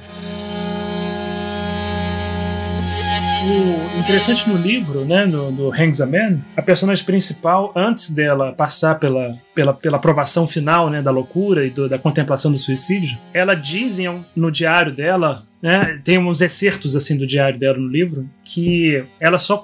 O interessante no livro, né, no Hangsaman, a personagem principal, antes dela passar pela provação final, né, da loucura e da contemplação do suicídio, ela diz no diário dela, né, tem uns excertos assim do diário dela no livro, que ela só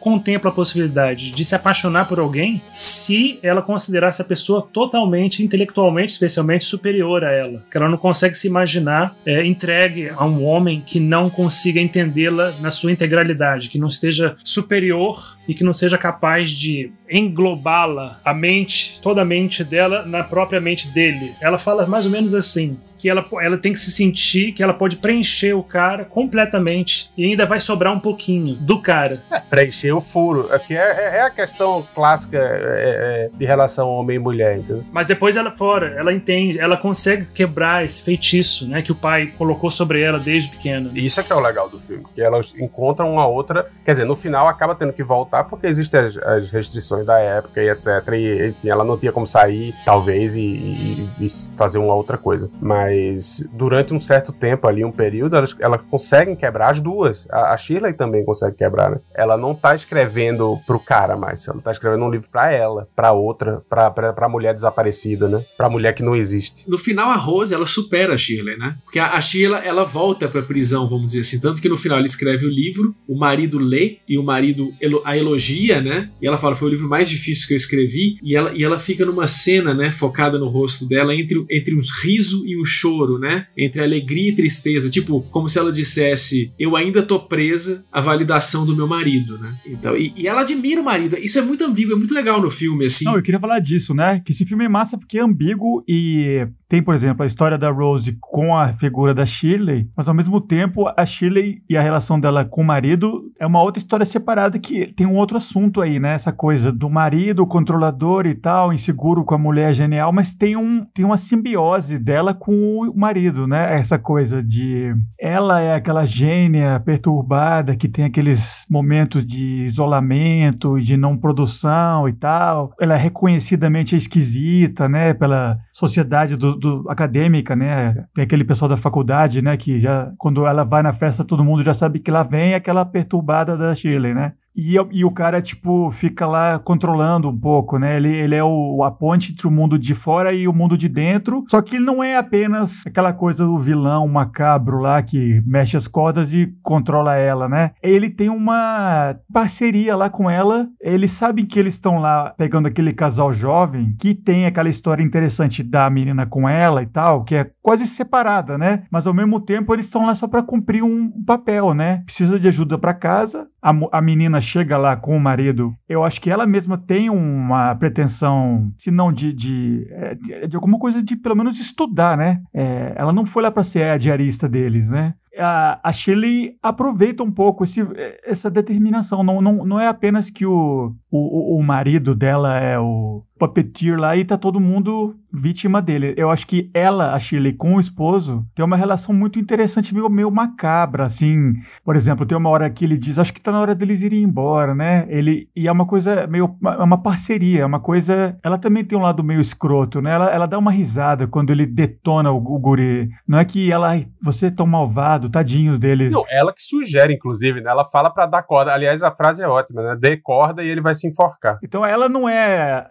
contempla a possibilidade de se apaixonar por alguém se ela considerar essa pessoa totalmente, intelectualmente, especialmente superior a ela, que ela não consegue se imaginar entregue a um homem que não consiga entendê-la na sua integralidade, que não esteja superior e que não seja capaz de englobá-la, a mente, toda a mente dela, na própria mente dele. Ela fala mais ou menos assim, que ela tem que se sentir que ela pode preencher o cara completamente e ainda vai sobrar um pouquinho do cara. Preencher o furo, que é a questão clássica de relação homem e mulher, entendeu? Mas depois ela entende, ela consegue quebrar esse feitiço, né, que o pai colocou sobre ela desde pequena. Isso é que é o legal do filme, que elas encontram uma outra, quer dizer, no final acaba tendo que voltar porque existem as restrições da época e etc, e enfim, ela não tinha como sair, talvez, e fazer uma outra coisa, mas durante um certo tempo ali, um período, elas conseguem quebrar as duas. A Shirley também consegue quebrar, né? Ela não tá escrevendo pro cara mais, ela tá escrevendo um livro pra ela, pra outra, pra mulher desaparecida, né? Pra mulher que não existe. No final, a Rose, ela supera a Shirley, né? Porque a Shirley, ela volta pra prisão, vamos dizer assim, tanto que no final ela escreve o livro, o marido lê e o marido a elogia, né? E ela fala, foi o livro mais difícil que eu escrevi, e ela fica numa cena, né, focada no rosto dela, entre um riso e um choro, né? Entre alegria e tristeza, tipo, como se ela dissesse, eu ainda tô presa à validação do meu marido, né? Então, e ela admira o marido, isso é muito ambíguo, é muito legal no filme, assim. Não, eu queria falar disso, né? Que esse filme é massa porque é ambíguo e tem, por exemplo, a história da Rose com a figura da Shirley, mas ao mesmo tempo a Shirley e a relação dela com o marido é uma outra história separada que tem um outro assunto aí, né? Essa coisa do marido controlador e tal, inseguro com a mulher genial, mas tem uma simbiose dela com o marido, né? Essa coisa de... Ela é aquela gênia perturbada que tem aqueles momentos de isolamento e de não produção e tal. Ela é reconhecidamente esquisita, né? Pela sociedade acadêmica, né? Tem aquele pessoal da faculdade, né? Que já, quando ela vai na festa, todo mundo já sabe que lá vem aquela perturbada da Shirley, né? E o cara, tipo, fica lá controlando um pouco, né? Ele é a ponte entre o mundo de fora e o mundo de dentro. Só que ele não é apenas aquela coisa do vilão macabro lá que mexe as cordas e controla ela, né? Ele tem uma parceria lá com ela. Eles sabem que eles estão lá pegando aquele casal jovem que tem aquela história interessante da menina com ela e tal, que é quase separada, né? Mas ao mesmo tempo eles estão lá só pra cumprir um papel, né? Precisa de ajuda pra casa. A menina chega lá com o marido, eu acho que ela mesma tem uma pretensão, se não de alguma coisa de pelo menos estudar, né? É, ela não foi lá para ser a diarista deles, né? A Shirley aproveita um pouco essa determinação, não é apenas que o o marido dela é o puppeteer lá e tá todo mundo vítima dele. Eu acho que ela, a Shirley, com o esposo, tem uma relação muito interessante, meio macabra, assim. Por exemplo, tem uma hora que ele diz, acho que tá na hora deles irem embora, né? E é uma coisa meio... é uma parceria, é uma coisa... Ela também tem um lado meio escroto, né? Ela dá uma risada quando ele detona o guri. Não é que ela... você é tão malvado, tadinho dele. Não, ela que sugere, inclusive, né? Ela fala pra dar corda. Aliás, a frase é ótima, né? Dê corda e ele vai se enforcar. Então ela não é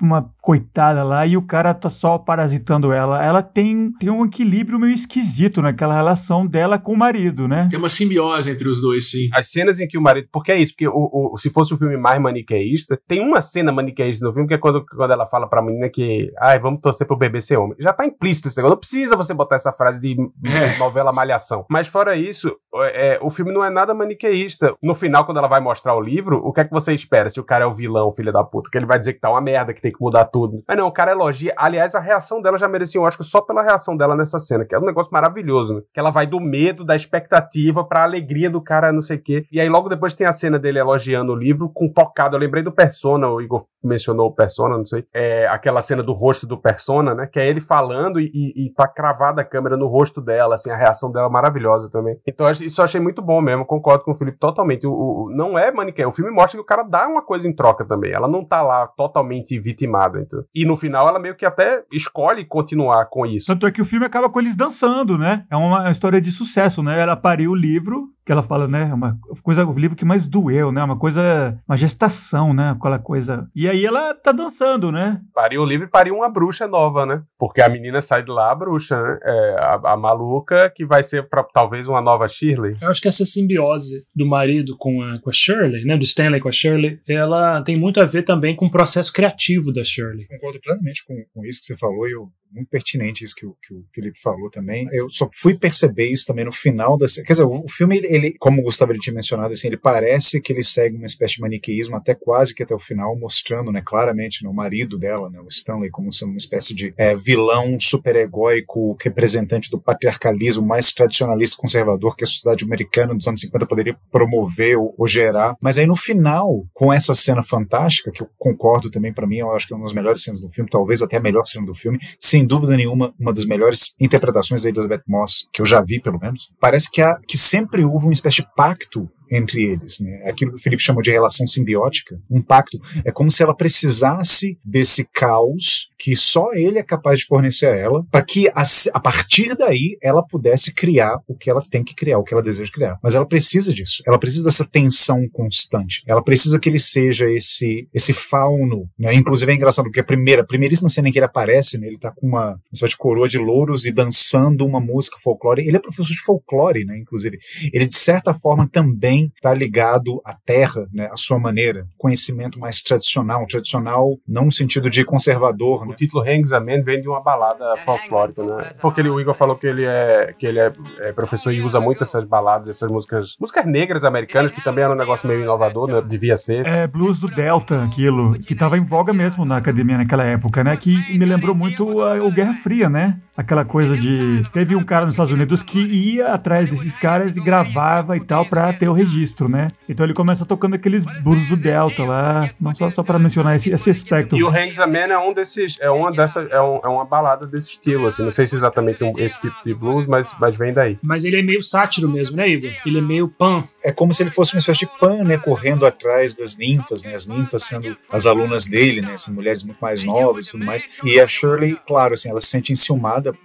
uma coitada lá e o cara tá só parasitando ela. Ela tem um equilíbrio meio esquisito naquela relação dela com o marido, né? Tem uma simbiose entre os dois, sim. As cenas em que o marido... Porque é isso, porque se fosse um filme mais maniqueísta, tem uma cena maniqueísta no filme que é quando ela fala pra menina que vamos torcer pro bebê ser homem. Já tá implícito esse negócio. Não precisa você botar essa frase de novela Malhação. Mas fora isso, o filme não é nada maniqueísta. No final, quando ela vai mostrar o livro, o que é que você espera? Se o cara é o vilão, filho da puta, que ele vai dizer que tá uma merda, que tem que mudar tudo. Mas não, o cara elogia. Aliás, a reação dela já merecia um Oscar só pela reação dela nessa cena, que é um negócio maravilhoso, né? Que ela vai do medo, da expectativa, pra alegria do cara, não sei o quê. E aí logo depois tem a cena dele elogiando o livro com tocado. Eu lembrei do Persona, o Igor mencionou o Persona, não sei. É aquela cena do rosto do Persona, né? Que é ele falando e tá cravada a câmera no rosto dela, assim, a reação dela é maravilhosa também. Então isso eu achei muito bom mesmo, concordo com o Felipe totalmente. Não é maniqueio, o filme mostra que o cara dá uma coisa em troca também, ela não tá lá totalmente vitimada, então. E no final ela meio que até escolhe continuar com isso. Tanto é que o filme acaba com eles dançando, né? É uma história de sucesso, né? Ela pariu o livro, que ela fala, né? Uma coisa, o livro que mais doeu, né? Uma coisa, uma gestação, né? Aquela coisa... E aí ela tá dançando, né? Pariu o livro e pariu uma bruxa nova, né? Porque a menina sai de lá, a bruxa, né? É, a maluca que vai ser talvez uma nova Shirley. Eu acho que essa simbiose do marido com a Shirley, né? Do Stanley com a Shirley, ela tem muito a ver também com o processo criativo da Shirley. Concordo plenamente com isso que você falou e muito pertinente isso que o Felipe falou também. Eu só fui perceber isso também no final da... Quer dizer, o filme, ele, como o Gustavo tinha mencionado, assim, ele parece que ele segue uma espécie de maniqueísmo até quase que até o final, mostrando, né, claramente no marido dela, né, o Stanley, como sendo uma espécie de vilão super-egóico, representante do patriarcalismo mais tradicionalista conservador que a sociedade americana dos anos 50 poderia promover ou gerar. Mas aí no final, com essa cena fantástica, que eu concordo também, pra mim, eu acho que é uma das melhores cenas do filme, talvez até a melhor cena do filme, sim, sem dúvida nenhuma, uma das melhores interpretações da Elizabeth Moss, que eu já vi, pelo menos. Parece que sempre houve uma espécie de pacto entre eles, né? Aquilo que o Felipe chamou de relação simbiótica, um pacto. É como se ela precisasse desse caos que só ele é capaz de fornecer a ela, para que a partir daí ela pudesse criar o que ela tem que criar, o que ela deseja criar. Mas ela precisa disso, ela precisa dessa tensão constante, ela precisa que ele seja esse fauno, né? Inclusive é engraçado porque a primeiríssima cena em que ele aparece, né? Ele tá com uma espécie de coroa de louros e dançando uma música folclore. Ele é professor de folclore, né? Inclusive, ele de certa forma também está ligado à terra, né, à sua maneira, conhecimento mais tradicional, não no sentido de conservador. O, né, título Hangsaman vem de uma balada folclórica, né? Porque o Igor falou que ele é professor e usa muito essas baladas, essas músicas negras americanas, que também era um negócio meio inovador, né? Devia ser. É blues do Delta, aquilo, que estava em voga mesmo na academia naquela época, né? Que me lembrou muito o Guerra Fria, né? Aquela coisa de... Teve um cara nos Estados Unidos que ia atrás desses caras e gravava e tal pra ter o registro, né? Então ele começa tocando aqueles blues do Delta lá, não só pra mencionar esse aspecto. E o Hangsaman é um desses... é uma balada desse estilo, assim. Não sei se exatamente esse tipo de blues, mas vem daí. Mas ele é meio sátiro mesmo, né, Igor? Ele é meio pan. É como se ele fosse uma espécie de pan, né? Correndo atrás das ninfas, né? As ninfas sendo as alunas dele, né? Assim, mulheres muito mais novas e tudo mais. E a Shirley, claro, assim, ela se sente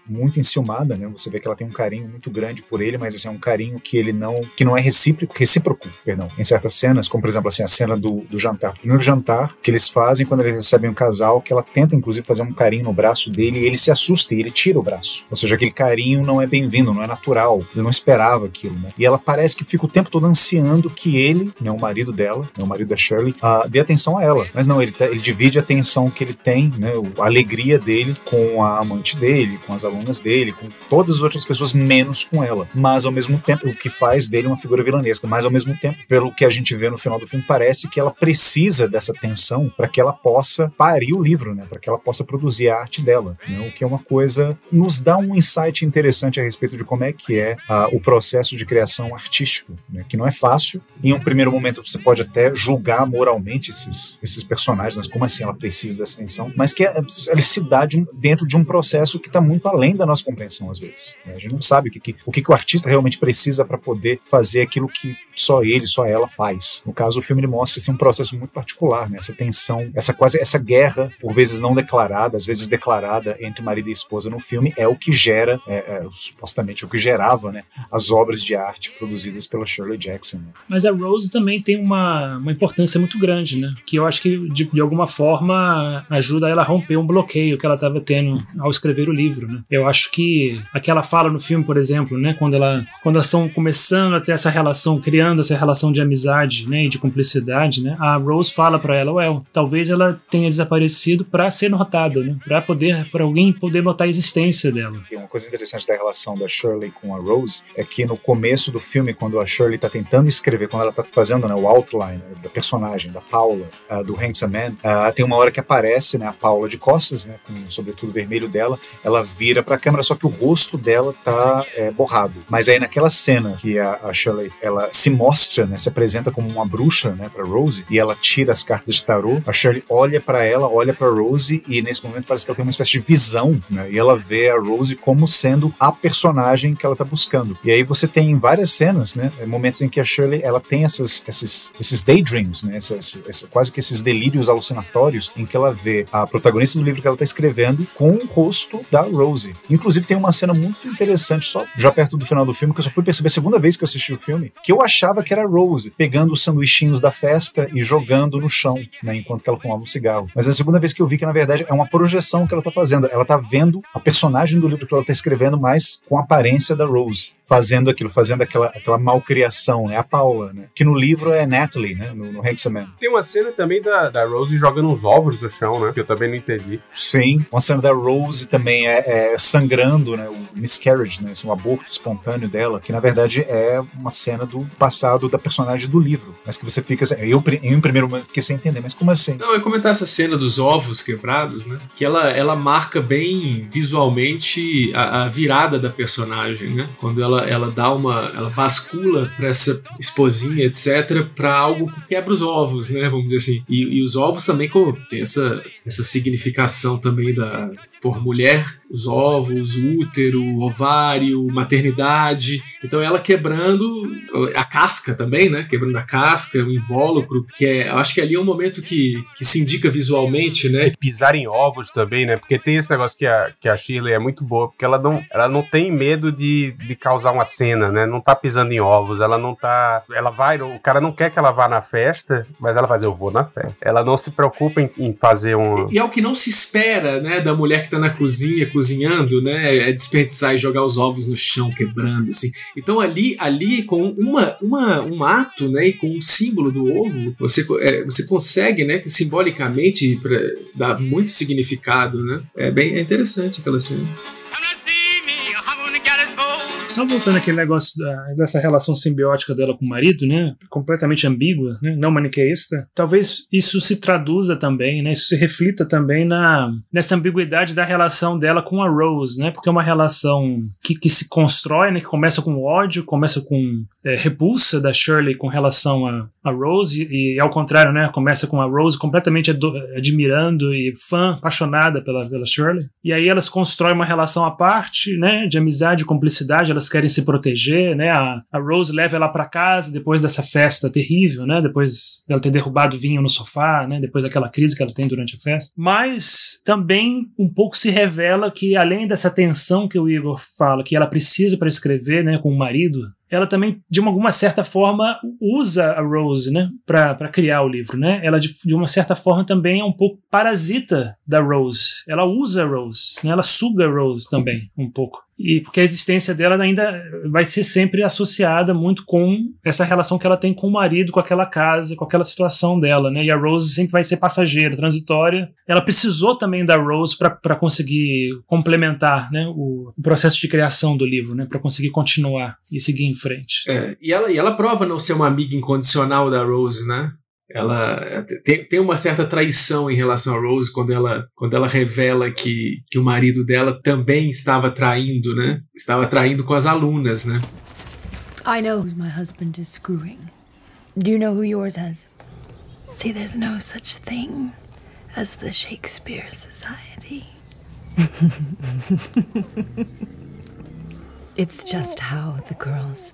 muito enciumada, né? Você vê que ela tem um carinho muito grande por ele, mas assim, é um carinho que não é recíproco, em certas cenas, como por exemplo assim, a cena do jantar, o primeiro jantar que eles fazem quando eles recebem um casal, que ela tenta inclusive fazer um carinho no braço dele e ele se assusta e ele tira o braço, ou seja, aquele carinho não é bem-vindo, não é natural, ele não esperava aquilo, né? E ela parece que fica o tempo todo ansiando que ele, né, o marido dela, né, o marido da Shirley, dê atenção a ela, mas não, ele divide a atenção que ele tem, né, a alegria dele com a amante dele, com as alunas dele, com todas as outras pessoas, menos com ela. Mas, ao mesmo tempo, o que faz dele uma figura vilanesca. Mas, ao mesmo tempo, pelo que a gente vê no final do filme, parece que ela precisa dessa tensão para que ela possa parir o livro, né? Para que ela possa produzir a arte dela, né? O que é uma coisa... Nos dá um insight interessante a respeito de como é que é o processo de criação artístico, né? Que não é fácil. Em um primeiro momento, você pode até julgar moralmente esses personagens, mas como assim ela precisa dessa tensão? Mas que ela se dá dentro de um processo que está muito além da nossa compreensão, às vezes, né? A gente não sabe o que o artista realmente precisa para poder fazer aquilo que só ele, só ela faz. No caso, o filme ele mostra assim, um processo muito particular, né? Essa tensão, essa guerra, por vezes não declarada, às vezes declarada, entre marido e esposa no filme, é o que gera, supostamente o que gerava, né, as obras de arte produzidas pela Shirley Jackson, né? Mas a Rose também tem uma importância muito grande, né? Que eu acho que, de alguma forma, ajuda ela a romper um bloqueio que ela estava tendo ao escrever o livro, né? Eu acho que aquela fala no filme, por exemplo, né, quando elas estão começando a ter essa relação, criando essa relação de amizade, né, e de cumplicidade, né, a Rose fala para ela, talvez ela tenha desaparecido para ser notada, né, para alguém poder notar a existência dela. E uma coisa interessante da relação da Shirley com a Rose é que no começo do filme, quando a Shirley está tentando escrever, quando ela está fazendo, né, o outline, né, da personagem, da Paula, do Hangsaman, tem uma hora que aparece, né, a Paula de costas, né, com o sobretudo vermelho dela, ela vira para a câmera, só que o rosto dela tá borrado. Mas aí naquela cena que a Shirley, ela se mostra, né, se apresenta como uma bruxa, né, para Rose, e ela tira as cartas de tarô, a Shirley olha para ela, olha para Rose, e nesse momento parece que ela tem uma espécie de visão, né, e ela vê a Rose como sendo a personagem que ela tá buscando. E aí você tem várias cenas, né, momentos em que a Shirley, ela tem esses daydreams, né, quase que esses delírios alucinatórios em que ela vê a protagonista do livro que ela tá escrevendo com o rosto da Rose. Inclusive tem uma cena muito interessante, só já perto do final do filme, que eu só fui perceber a segunda vez que eu assisti o filme, que eu achava que era a Rose pegando os sanduichinhos da festa e jogando no chão, né, enquanto que ela fumava um cigarro. Mas é a segunda vez que eu vi que, na verdade, é uma projeção que ela tá fazendo. Ela tá vendo a personagem do livro que ela tá escrevendo, mas com a aparência da Rose, fazendo aquilo, fazendo aquela malcriação, né? A Paula, né? Que no livro é Natalie, né? No Hangsaman. Tem uma cena também da Rose jogando uns ovos do chão, né? Que eu também não entendi. Sim. Uma cena da Rose também é sangrando, né? O miscarriage, né? Assim, um aborto espontâneo dela, que na verdade é uma cena do passado da personagem do livro. Mas que você fica... Eu, em um primeiro momento, fiquei sem entender, mas como assim? Não, eu ia comentar essa cena dos ovos quebrados, né? Que ela marca bem visualmente a virada da personagem, né? Quando ela dá ela bascula pra essa esposinha, etc, pra algo que quebra os ovos, né, vamos dizer assim, e os ovos também tem essa significação também da, por mulher, os ovos, o útero, o ovário, maternidade. Então ela quebrando a casca também, né? Quebrando a casca, o invólucro, que é, acho que ali é um momento que se indica visualmente, né? E pisar em ovos também, né? Porque tem esse negócio que a Shirley é muito boa, porque ela não tem medo de causar uma cena, né? Não tá pisando em ovos, ela não tá... Ela vai, o cara não quer que ela vá na festa, mas ela vai dizer, eu vou na festa. Ela não se preocupa em fazer um... E é o que não se espera, né? Da mulher que tá na cozinha, cozinhando, né? É desperdiçar e jogar os ovos no chão, quebrando, assim. Então ali com um ato, né? E com um símbolo do ovo, você consegue, né? Simbolicamente dar muito significado, né? É interessante aquela cena. Só voltando aquele negócio dessa relação simbiótica dela com o marido, né? Completamente ambígua, né? Não maniqueísta. Talvez isso se traduza também, né? Isso se reflita também nessa ambiguidade da relação dela com a Rose, né? Porque é uma relação que se constrói, né? Que começa com ódio, começa com repulsa da Shirley com relação a Rose e ao contrário, né? Começa com a Rose completamente admirando e fã, apaixonada pela Shirley. E aí elas constroem uma relação à parte, né? De amizade, cumplicidade. Elas querem se proteger, né? A Rose leva ela para casa depois dessa festa terrível, né? Depois dela ter derrubado vinho no sofá, né? Depois daquela crise que ela tem durante a festa. Mas também um pouco se revela que além dessa tensão que o Igor fala, que ela precisa para escrever, né? Com o marido, ela também, de alguma certa forma, usa a Rose, né, para criar o livro, né? Ela, de uma certa forma, também é um pouco parasita da Rose. Ela usa a Rose, né? Ela suga a Rose também, um pouco. E porque a existência dela ainda vai ser sempre associada muito com essa relação que ela tem com o marido, com aquela casa, com aquela situação dela, né? E a Rose sempre vai ser passageira, transitória. Ela precisou também da Rose para conseguir complementar, né, o processo de criação do livro, né? Para conseguir continuar e seguir em frente. É, e ela prova não ser uma amiga incondicional da Rose, né? Ela tem uma certa traição em relação a Rose quando ela revela que o marido dela também estava traindo, né? Estava traindo com as alunas, né? I know who my husband is screwing. Do you know who yours has? See, there's no such thing as the Shakespeare Society. It's just how the girls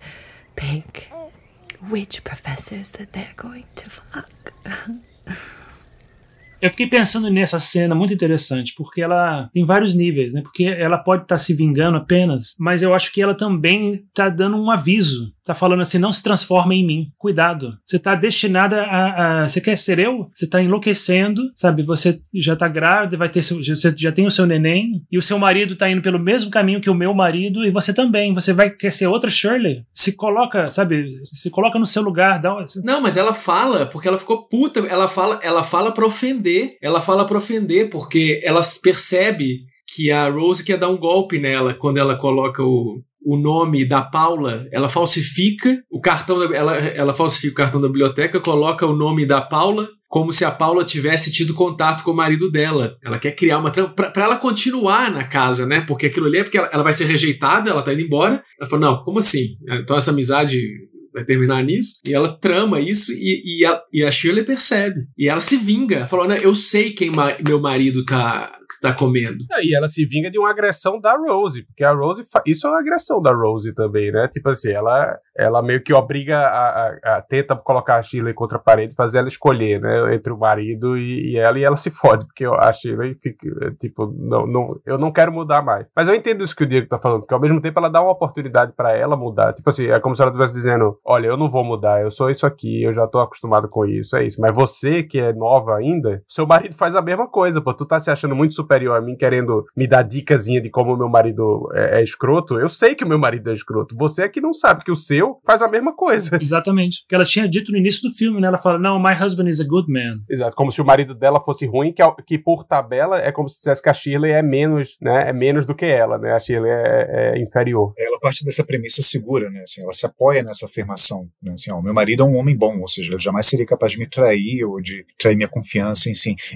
pick which professors that they're going to flock. Eu fiquei pensando nessa cena muito interessante, porque ela tem vários níveis, né? Porque ela pode estar se vingando apenas, mas eu acho que ela também está dando um aviso. Está falando assim, não se transforma em mim. Cuidado. Você está destinada a... Você quer ser eu? Você está enlouquecendo, sabe? Você já está grávida, você já tem o seu neném, e o seu marido está indo pelo mesmo caminho que o meu marido, e você também. Você vai querer ser outra Shirley? Se coloca, sabe? Se coloca no seu lugar. Não, mas ela fala, porque ela ficou puta. Ela fala pra ofender. Ela fala pra ofender, porque ela percebe que a Rose quer dar um golpe nela quando ela coloca o nome da Paula. Ela falsifica o cartão ela falsifica o cartão da biblioteca, coloca o nome da Paula como se a Paula tivesse tido contato com o marido dela. Ela quer criar uma trama pra ela continuar na casa, né? Porque aquilo ali é porque ela vai ser rejeitada, ela tá indo embora. Ela fala, não, como assim? Então essa amizade vai terminar nisso, e ela trama isso, e a Shirley percebe, e ela se vinga, falou, né, eu sei quem meu marido tá comendo. E ela se vinga de uma agressão da Rose, porque a Rose, isso é uma agressão da Rose também, né, tipo assim, ela meio que obriga, tenta colocar a Shirley contra a parede, fazer ela escolher, né, entre o marido e ela se fode, porque a Shirley fica, tipo, não, eu não quero mudar mais. Mas eu entendo isso que o Diego tá falando, porque ao mesmo tempo ela dá uma oportunidade pra ela mudar, tipo assim, é como se ela estivesse dizendo, olha, eu não vou mudar, eu sou isso aqui, eu já tô acostumado com isso, é isso, mas você que é nova ainda, seu marido faz a mesma coisa, pô, tu tá se achando muito super a mim, querendo me dar dicasinha de como o meu marido é escroto. Eu sei que o meu marido é escroto. Você é que não sabe que o seu faz a mesma coisa. Exatamente. Porque ela tinha dito no início do filme, né? Ela fala, não, my husband is a good man. Exato. Como se o marido dela fosse ruim, que por tabela é como se dissesse que a Shirley é menos, né? É menos do que ela, né? A Shirley é inferior. Ela parte dessa premissa segura, né? Assim, ela se apoia nessa afirmação, né? Assim, ó, meu marido é um homem bom, ou seja, ele jamais seria capaz de me trair ou de trair minha confiança,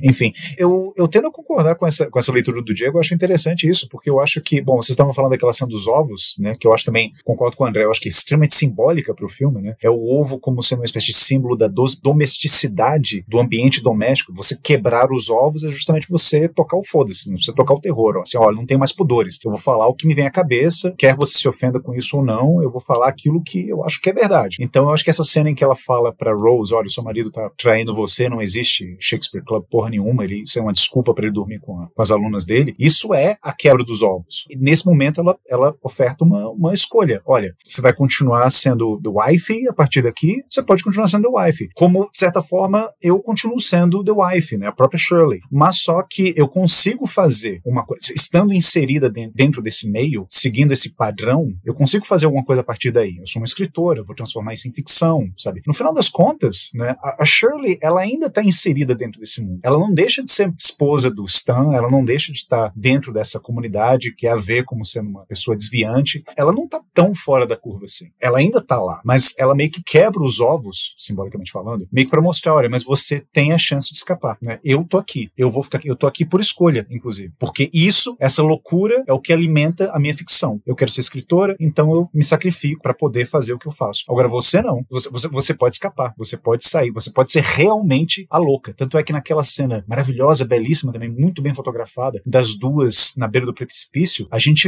enfim. Eu tendo a concordar com essa leitura do Diego, eu acho interessante isso, porque eu acho que, bom, vocês estavam falando daquela cena dos ovos, né, que eu acho também, concordo com o André, eu acho que é extremamente simbólica pro filme, né, é o ovo como sendo uma espécie de símbolo da domesticidade do ambiente doméstico. Você quebrar os ovos é justamente você tocar o foda-se, você tocar o terror, ó, assim, olha, não tem mais pudores, eu vou falar o que me vem à cabeça, quer você se ofenda com isso ou não, eu vou falar aquilo que eu acho que é verdade. Então eu acho que essa cena em que ela fala pra Rose, olha, o seu marido tá traindo você, não existe Shakespeare Club porra nenhuma, isso é uma desculpa pra ele dormir com as alunas dele, isso é a quebra dos ovos. E nesse momento ela oferta uma escolha. Olha, você vai continuar sendo the wife a partir daqui, você pode continuar sendo the wife. Como, de certa forma, eu continuo sendo the wife, né? A própria Shirley. Mas só que eu consigo fazer uma coisa, estando inserida dentro desse meio, seguindo esse padrão, eu consigo fazer alguma coisa a partir daí. Eu sou uma escritora, eu vou transformar isso em ficção, sabe? No final das contas, né, a Shirley, ela ainda está inserida dentro desse mundo. Ela não deixa de ser esposa do Stan, ela não deixa de estar dentro dessa comunidade que é a ver como sendo uma pessoa desviante. Ela não tá tão fora da curva assim. Ela ainda tá lá, mas ela meio que quebra os ovos, simbolicamente falando, meio que pra mostrar, olha, mas você tem a chance de escapar, né? Eu tô aqui, eu vou ficar aqui, eu tô aqui por escolha, inclusive. Porque isso, essa loucura, é o que alimenta a minha ficção. Eu quero ser escritora, então eu me sacrifico pra poder fazer o que eu faço. Agora, você não. Você pode escapar, você pode sair, você pode ser realmente a louca. Tanto é que naquela cena maravilhosa, belíssima também, muito bem fotografada, das duas na beira do precipício, a gente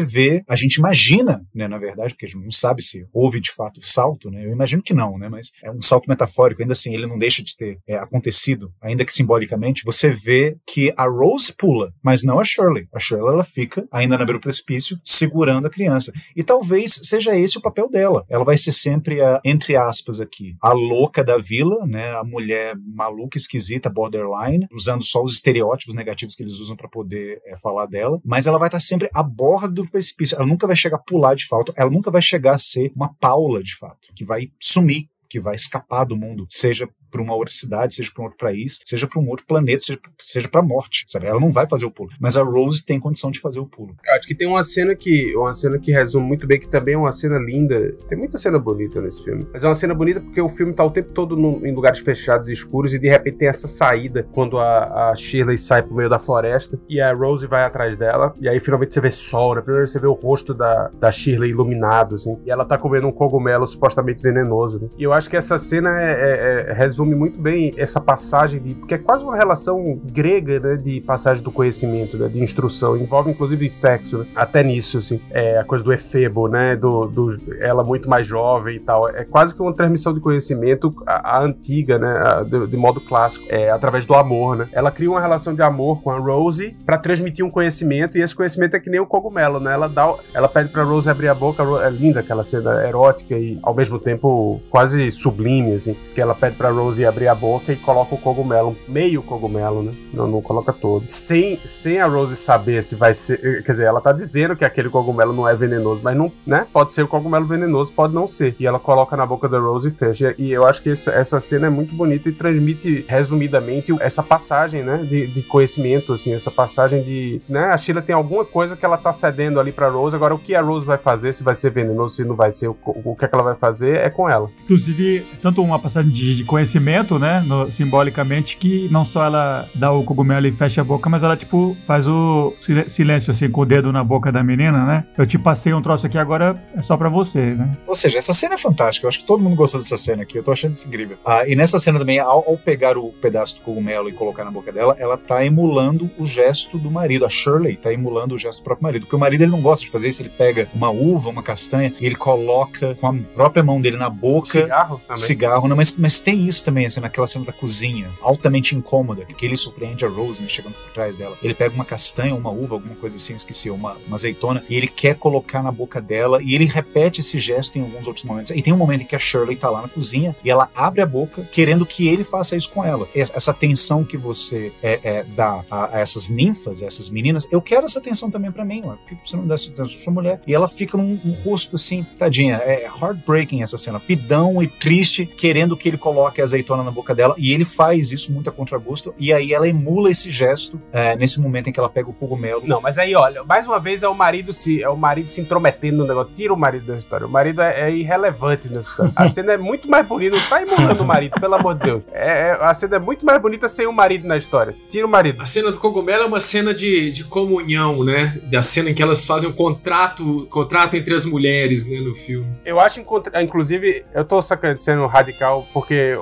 imagina, né, na verdade, porque a gente não sabe se houve de fato o salto, né? Eu imagino que não, né? Mas é um salto metafórico, ainda assim, ele não deixa de ter acontecido, ainda que simbolicamente, você vê que a Rose pula, mas não a Shirley. A Shirley, ela fica ainda na beira do precipício, segurando a criança. E talvez seja esse o papel dela. Ela vai ser sempre a, entre aspas aqui, a louca da vila, né? A mulher maluca, esquisita, borderline, usando só os estereótipos negativos que eles usam para poder falar dela, mas ela vai estar sempre à borda do precipício. Ela nunca vai chegar a pular de fato, ela nunca vai chegar a ser uma Paula de fato, que vai sumir, que vai escapar do mundo, seja para uma outra cidade, seja para um outro país, seja para um outro planeta, seja para a morte, sabe? Ela não vai fazer o pulo, mas a Rose tem condição de fazer o pulo. Eu acho que tem uma cena que resume muito bem, que também é uma cena linda, tem muita cena bonita nesse filme, mas é uma cena bonita porque o filme tá o tempo todo em lugares fechados e escuros, e de repente tem essa saída, quando a Shirley sai pro meio da floresta, e a Rose vai atrás dela, e aí finalmente você vê sol, né? Primeiro você vê o rosto da Shirley iluminado, assim, e ela tá comendo um cogumelo supostamente venenoso, né? E eu acho que essa cena resume muito bem essa passagem, porque é quase uma relação grega, né, de passagem do conhecimento, né, de instrução, envolve inclusive sexo, né, até nisso, assim, a coisa do efebo, né, ela muito mais jovem e tal, é quase que uma transmissão de conhecimento a antiga, né, de modo clássico, através do amor, né, ela cria uma relação de amor com a Rose pra transmitir um conhecimento, e esse conhecimento é que nem o cogumelo, né, ela pede pra Rose abrir a boca, é linda aquela cena erótica e ao mesmo tempo quase sublime, assim, que ela pede pra Rose abrir a boca e coloca o cogumelo, meio cogumelo, né? Não coloca todo. Sem a Rose saber se vai ser... Quer dizer, ela tá dizendo que aquele cogumelo não é venenoso, mas não, né? Pode ser o cogumelo venenoso, pode não ser. E ela coloca na boca da Rose e fecha. E eu acho que essa cena é muito bonita e transmite, resumidamente, essa passagem, né? De conhecimento, assim, essa passagem de... Né? A Sheila tem alguma coisa que ela tá cedendo ali pra Rose. Agora, o que a Rose vai fazer, se vai ser venenoso, se não vai ser, o que é que ela vai fazer é com ela. Inclusive, tanto uma passagem de conhecimento, né, simbolicamente, que não só ela dá o cogumelo e fecha a boca, mas ela, tipo, faz o silêncio, assim, com o dedo na boca da menina, né? Eu te passei um troço aqui, agora é só pra você, né? Ou seja, essa cena é fantástica, eu acho que todo mundo gostou dessa cena aqui, eu tô achando isso incrível. E nessa cena também, ao pegar o pedaço do cogumelo e colocar na boca dela, ela tá emulando o gesto do marido, a Shirley tá emulando o gesto do próprio marido, porque o marido, ele não gosta de fazer isso, ele pega uma uva, uma castanha, e ele coloca com a própria mão dele na boca... Cigarro, né? Mas tem isso também, assim, naquela cena da cozinha, altamente incômoda, que ele surpreende a Rose, né, chegando por trás dela. Ele pega uma castanha, uma uva, alguma coisa assim, esqueci, uma azeitona, e ele quer colocar na boca dela, e ele repete esse gesto em alguns outros momentos. E tem um momento em que a Shirley tá lá na cozinha, e ela abre a boca, querendo que ele faça isso com ela. Essa tensão que você dá a essas ninfas, a essas meninas, eu quero essa tensão também pra mim, ué, porque você não dá essa tensão pra sua mulher. E ela fica num rosto assim, tadinha, é heartbreaking essa cena, pidão e triste, querendo que ele coloque a azeitona na boca dela, e ele faz isso muito a contragosto, e aí ela emula esse gesto nesse momento em que ela pega o cogumelo. Não, mas aí, olha, mais uma vez é o marido se intrometendo no negócio, tira o marido da história, o marido é irrelevante nessa história. A cena é muito mais bonita, não tá emulando o marido, pelo amor de Deus. A cena é muito mais bonita sem o marido na história, tira o marido. A cena do cogumelo é uma cena de comunhão, né, da cena em que elas fazem um contrato entre as mulheres, né, no filme. Eu acho, inclusive, eu tô sendo radical, porque,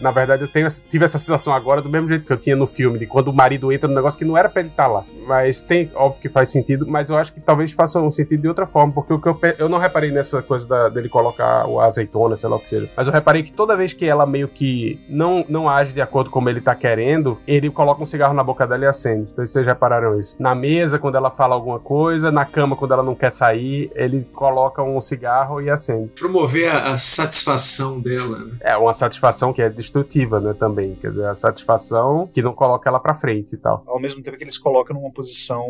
na verdade, eu tive essa sensação agora, do mesmo jeito que eu tinha no filme, de quando o marido entra no negócio que não era pra ele estar lá. Mas tem, óbvio que faz sentido, mas eu acho que talvez faça um sentido de outra forma, porque o que eu não reparei nessa coisa dele colocar o azeitona, sei lá o que seja, mas eu reparei que toda vez que ela meio que não age de acordo com como ele tá querendo, ele coloca um cigarro na boca dela e acende. Vocês já repararam isso? Na mesa, quando ela fala alguma coisa, na cama, quando ela não quer sair, ele coloca um cigarro e acende. Promover a satisfação dela, né? É, uma satisfação que é destrutiva, né, também, quer dizer, a satisfação que não coloca ela pra frente e tal. Ao mesmo tempo que eles colocam numa posição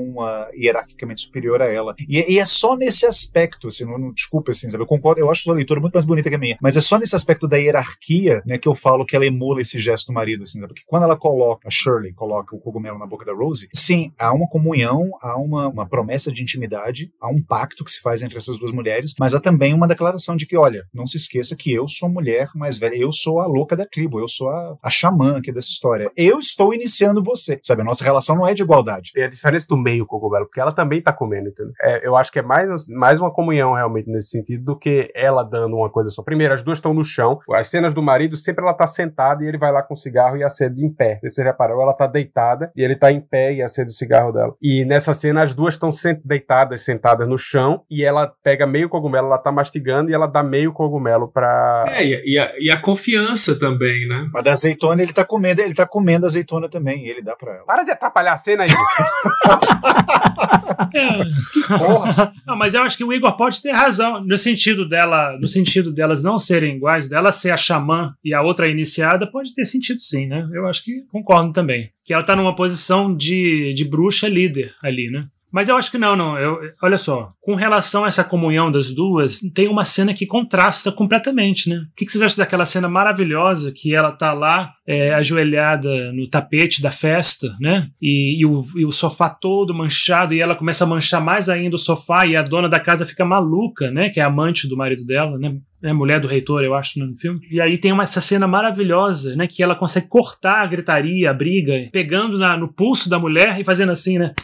hierarquicamente superior a ela. E é só nesse aspecto, assim, não, desculpa, assim, sabe? Eu concordo, eu acho sua leitura muito mais bonita que a minha, mas é só nesse aspecto da hierarquia, né, que eu falo que ela emula esse gesto do marido, assim, sabe? Porque quando ela coloca, a Shirley coloca o cogumelo na boca da Rose, sim, há uma comunhão, há uma promessa de intimidade, há um pacto que se faz entre essas duas mulheres, mas há também uma declaração de que, olha, não se esqueça que eu sou a mulher mais velha, eu sou a louca branca da tribo, eu sou a xamã aqui dessa história. Eu estou iniciando você, sabe? A nossa relação não é de igualdade. Tem a diferença do meio cogumelo, porque ela também tá comendo, entendeu? É, eu acho que é mais uma comunhão realmente nesse sentido do que ela dando uma coisa só. Primeiro, as duas estão no chão, as cenas do marido, sempre ela tá sentada e ele vai lá com o cigarro e acende em pé. Você reparou? Ela tá deitada e ele tá em pé e acende o cigarro dela. E nessa cena, as duas estão deitadas, sentadas no chão e ela pega meio cogumelo, ela tá mastigando e ela dá meio cogumelo pra... E a confiança também, né? Mas da azeitona ele tá comendo azeitona também, ele dá pra ela. Para de atrapalhar a cena aí. Porra. Não, mas eu acho que o Igor pode ter razão no sentido delas não serem iguais, dela ser a xamã e a outra iniciada, pode ter sentido sim, né? Eu acho que concordo também. Que ela tá numa posição de bruxa líder ali, né? Mas eu acho que não. Olha só, com relação a essa comunhão das duas, tem uma cena que contrasta completamente, né? O que vocês acham daquela cena maravilhosa que ela tá lá ajoelhada no tapete da festa, né? E o sofá todo manchado e ela começa a manchar mais ainda o sofá e a dona da casa fica maluca, né? Que é a amante do marido dela, né? É mulher do reitor, eu acho, no filme. E aí tem essa cena maravilhosa, né? Que ela consegue cortar a gritaria, a briga, pegando no pulso da mulher e fazendo assim, né?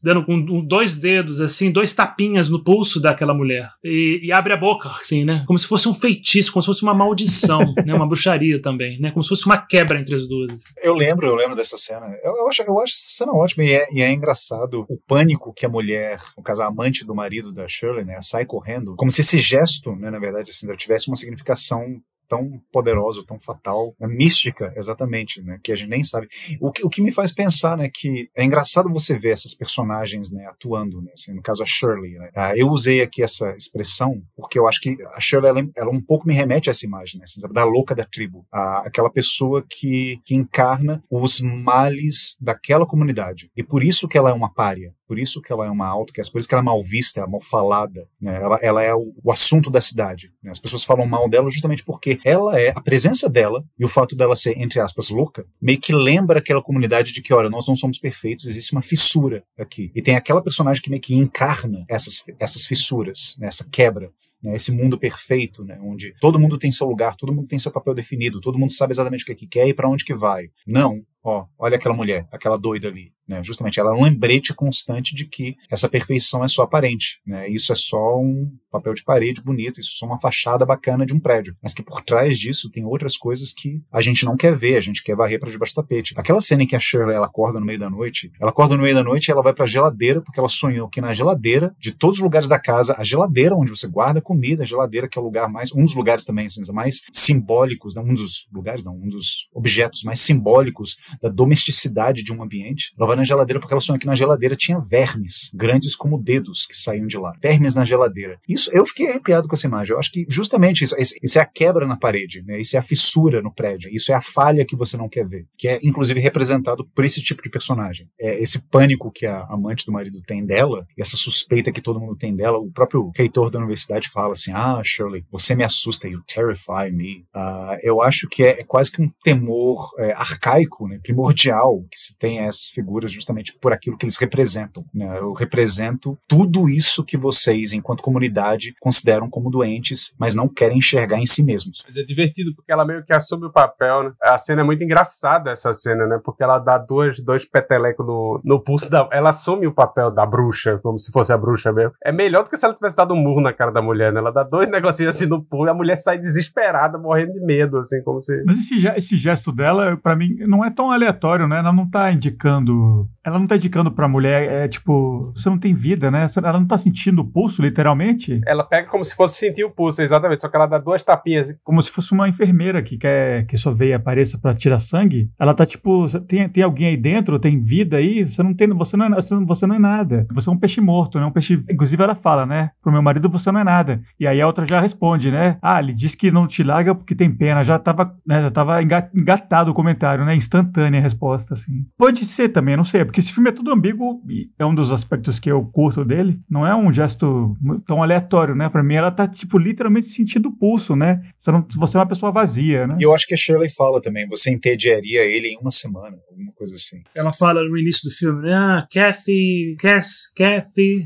Dando com 2 dedos, assim, 2 tapinhas no pulso daquela mulher. E abre a boca, assim, né? Como se fosse um feitiço, como se fosse uma maldição, né? Uma bruxaria também, né? Como se fosse uma quebra entre as duas. Assim. Eu lembro dessa cena. Eu acho essa cena ótima e é engraçado o pânico que a mulher, no caso a amante do marido da Shirley, né? Sai correndo. Como se esse gesto, né? Na verdade, assim, tivesse uma significação tão poderosa, tão fatal, né? Mística, exatamente, né? Que a gente nem sabe. O que me faz pensar, né, que é engraçado você ver essas personagens, né, atuando, né, assim, no caso a Shirley, né? Eu usei aqui essa expressão porque eu acho que a Shirley, ela um pouco me remete a essa imagem, né, assim, da louca da tribo, aquela pessoa que encarna os males daquela comunidade, e por isso que ela é uma pária, por isso que ela é uma outcast, por isso que ela é mal vista, mal falada, né? Ela é o assunto da cidade, né? As pessoas falam mal dela justamente porque ela é, a presença dela e o fato dela ser, entre aspas, louca, meio que lembra aquela comunidade de que, olha, nós não somos perfeitos, existe uma fissura aqui. E tem aquela personagem que meio que encarna essas fissuras, né, essa quebra, né, esse mundo perfeito, né, onde todo mundo tem seu lugar, todo mundo tem seu papel definido, todo mundo sabe exatamente o que é que quer e para onde que vai. Não. Olha aquela mulher, aquela doida ali, né? Justamente, ela é um lembrete constante de que essa perfeição é só aparente, né? Isso é só um papel de parede bonito, isso é só uma fachada bacana de um prédio, mas que por trás disso tem outras coisas que a gente não quer ver, a gente quer varrer para debaixo do tapete. Aquela cena em que a Shirley ela acorda no meio da noite e ela vai para a geladeira porque ela sonhou que na geladeira, de todos os lugares da casa, a geladeira onde você guarda comida, a geladeira que é o lugar mais, um dos lugares também assim, mais simbólicos, não, um dos objetos mais simbólicos da domesticidade de um ambiente. Ela vai na geladeira porque ela sonha que na geladeira tinha vermes, grandes como dedos, que saíam de lá. Vermes na geladeira. Isso, eu fiquei arrepiado com essa imagem. Eu acho que justamente isso é a quebra na parede, né? Isso é a fissura no prédio. Isso é a falha que você não quer ver, que é inclusive representado por esse tipo de personagem. É esse pânico que a amante do marido tem dela, e essa suspeita que todo mundo tem dela. O próprio reitor da universidade fala assim, Shirley, você me assusta, you terrify me. Eu acho que é quase que um temor arcaico, né? Primordial que se tem a essas figuras justamente por aquilo que eles representam, né? Eu represento tudo isso que vocês, enquanto comunidade, consideram como doentes, mas não querem enxergar em si mesmos. Mas é divertido porque ela meio que assume o papel, né? A cena é muito engraçada, essa cena, né? Porque ela dá dois petelecos no pulso da... Ela assume o papel da bruxa, como se fosse a bruxa mesmo. É melhor do que se ela tivesse dado um murro na cara da mulher, né? Ela dá 2 negocinhos assim no pulo e a mulher sai desesperada, morrendo de medo, assim, como se... Mas esse gesto dela, pra mim, não é tão aleatório, né? Ela não tá indicando pra mulher, você não tem vida, né? Ela não tá sentindo o pulso, literalmente. Ela pega como se fosse sentir o pulso, exatamente, só que ela dá 2 tapinhas. Como se fosse uma enfermeira que quer que sua veia apareça pra tirar sangue. Ela tá tem alguém aí dentro, tem vida aí, você não é nada. Você é um peixe morto, né? Um peixe... Inclusive ela fala, né? Pro meu marido você não é nada. E aí a outra já responde, né? Ele diz que não te larga porque tem pena. Já tava engatado o comentário, né? Instantâneo. A resposta, assim. Pode ser também, não sei, porque esse filme é tudo ambíguo, e é um dos aspectos que eu curto dele, não é um gesto tão aleatório, né? Pra mim ela tá, tipo, literalmente sentindo o pulso, né? Você é uma pessoa vazia, né? E eu acho que a Shirley fala também, você entediaria ele em uma semana, alguma coisa assim. Ela fala no início do filme, né? Ah, Kathy,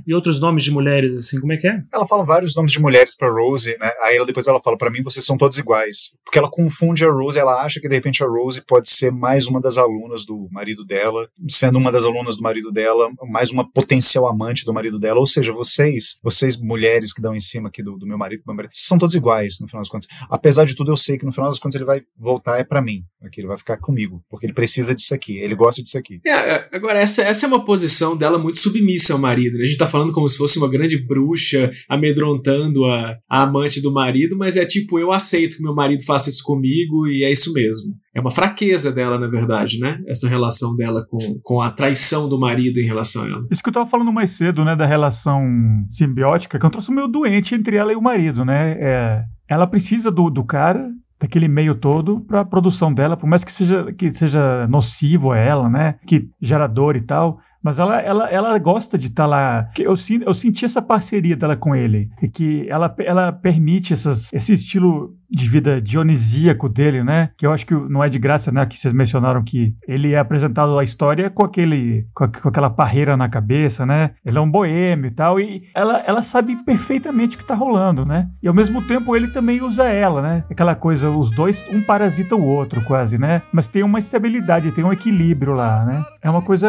e outros nomes de mulheres, assim, como é que é? Ela fala vários nomes de mulheres pra Rose, né? Aí ela, depois ela fala, pra mim vocês são todos iguais. Porque ela confunde a Rose, ela acha que de repente a Rose pode ser mais uma das alunas do marido dela, sendo uma das alunas do marido dela, mais uma potencial amante do marido dela, ou seja, vocês mulheres que dão em cima aqui do meu marido, vocês são todos iguais, no final das contas. Apesar de tudo, eu sei que no final das contas ele vai voltar é pra mim, aqui, ele vai ficar comigo, porque ele precisa disso aqui, ele gosta disso aqui. É, agora, essa é uma posição dela muito submissa ao marido, né? A gente tá falando como se fosse uma grande bruxa amedrontando a amante do marido, mas é tipo, eu aceito que meu marido faça isso comigo e é isso mesmo. É uma fraqueza dela, na verdade, né? Essa relação dela com a traição do marido em relação a ela. Isso que eu tava falando mais cedo, né? Da relação simbiótica, que é um troço meio doente entre ela e o marido, né? Ela precisa do cara, daquele meio todo, pra produção dela, por mais que seja nocivo a ela, né? Que gera dor e tal. Mas ela gosta de estar lá. Eu senti essa parceria dela com ele. Que ela permite esse estilo de vida dionisíaco dele, né? Que eu acho que não é de graça, né? Que vocês mencionaram que ele é apresentado à história com aquela parreira na cabeça, né? Ele é um boêmio e tal. E ela sabe perfeitamente o que tá rolando, né? E ao mesmo tempo ele também usa ela, né? Aquela coisa, os dois, um parasita o outro quase, né? Mas tem uma estabilidade, tem um equilíbrio lá, né? É uma coisa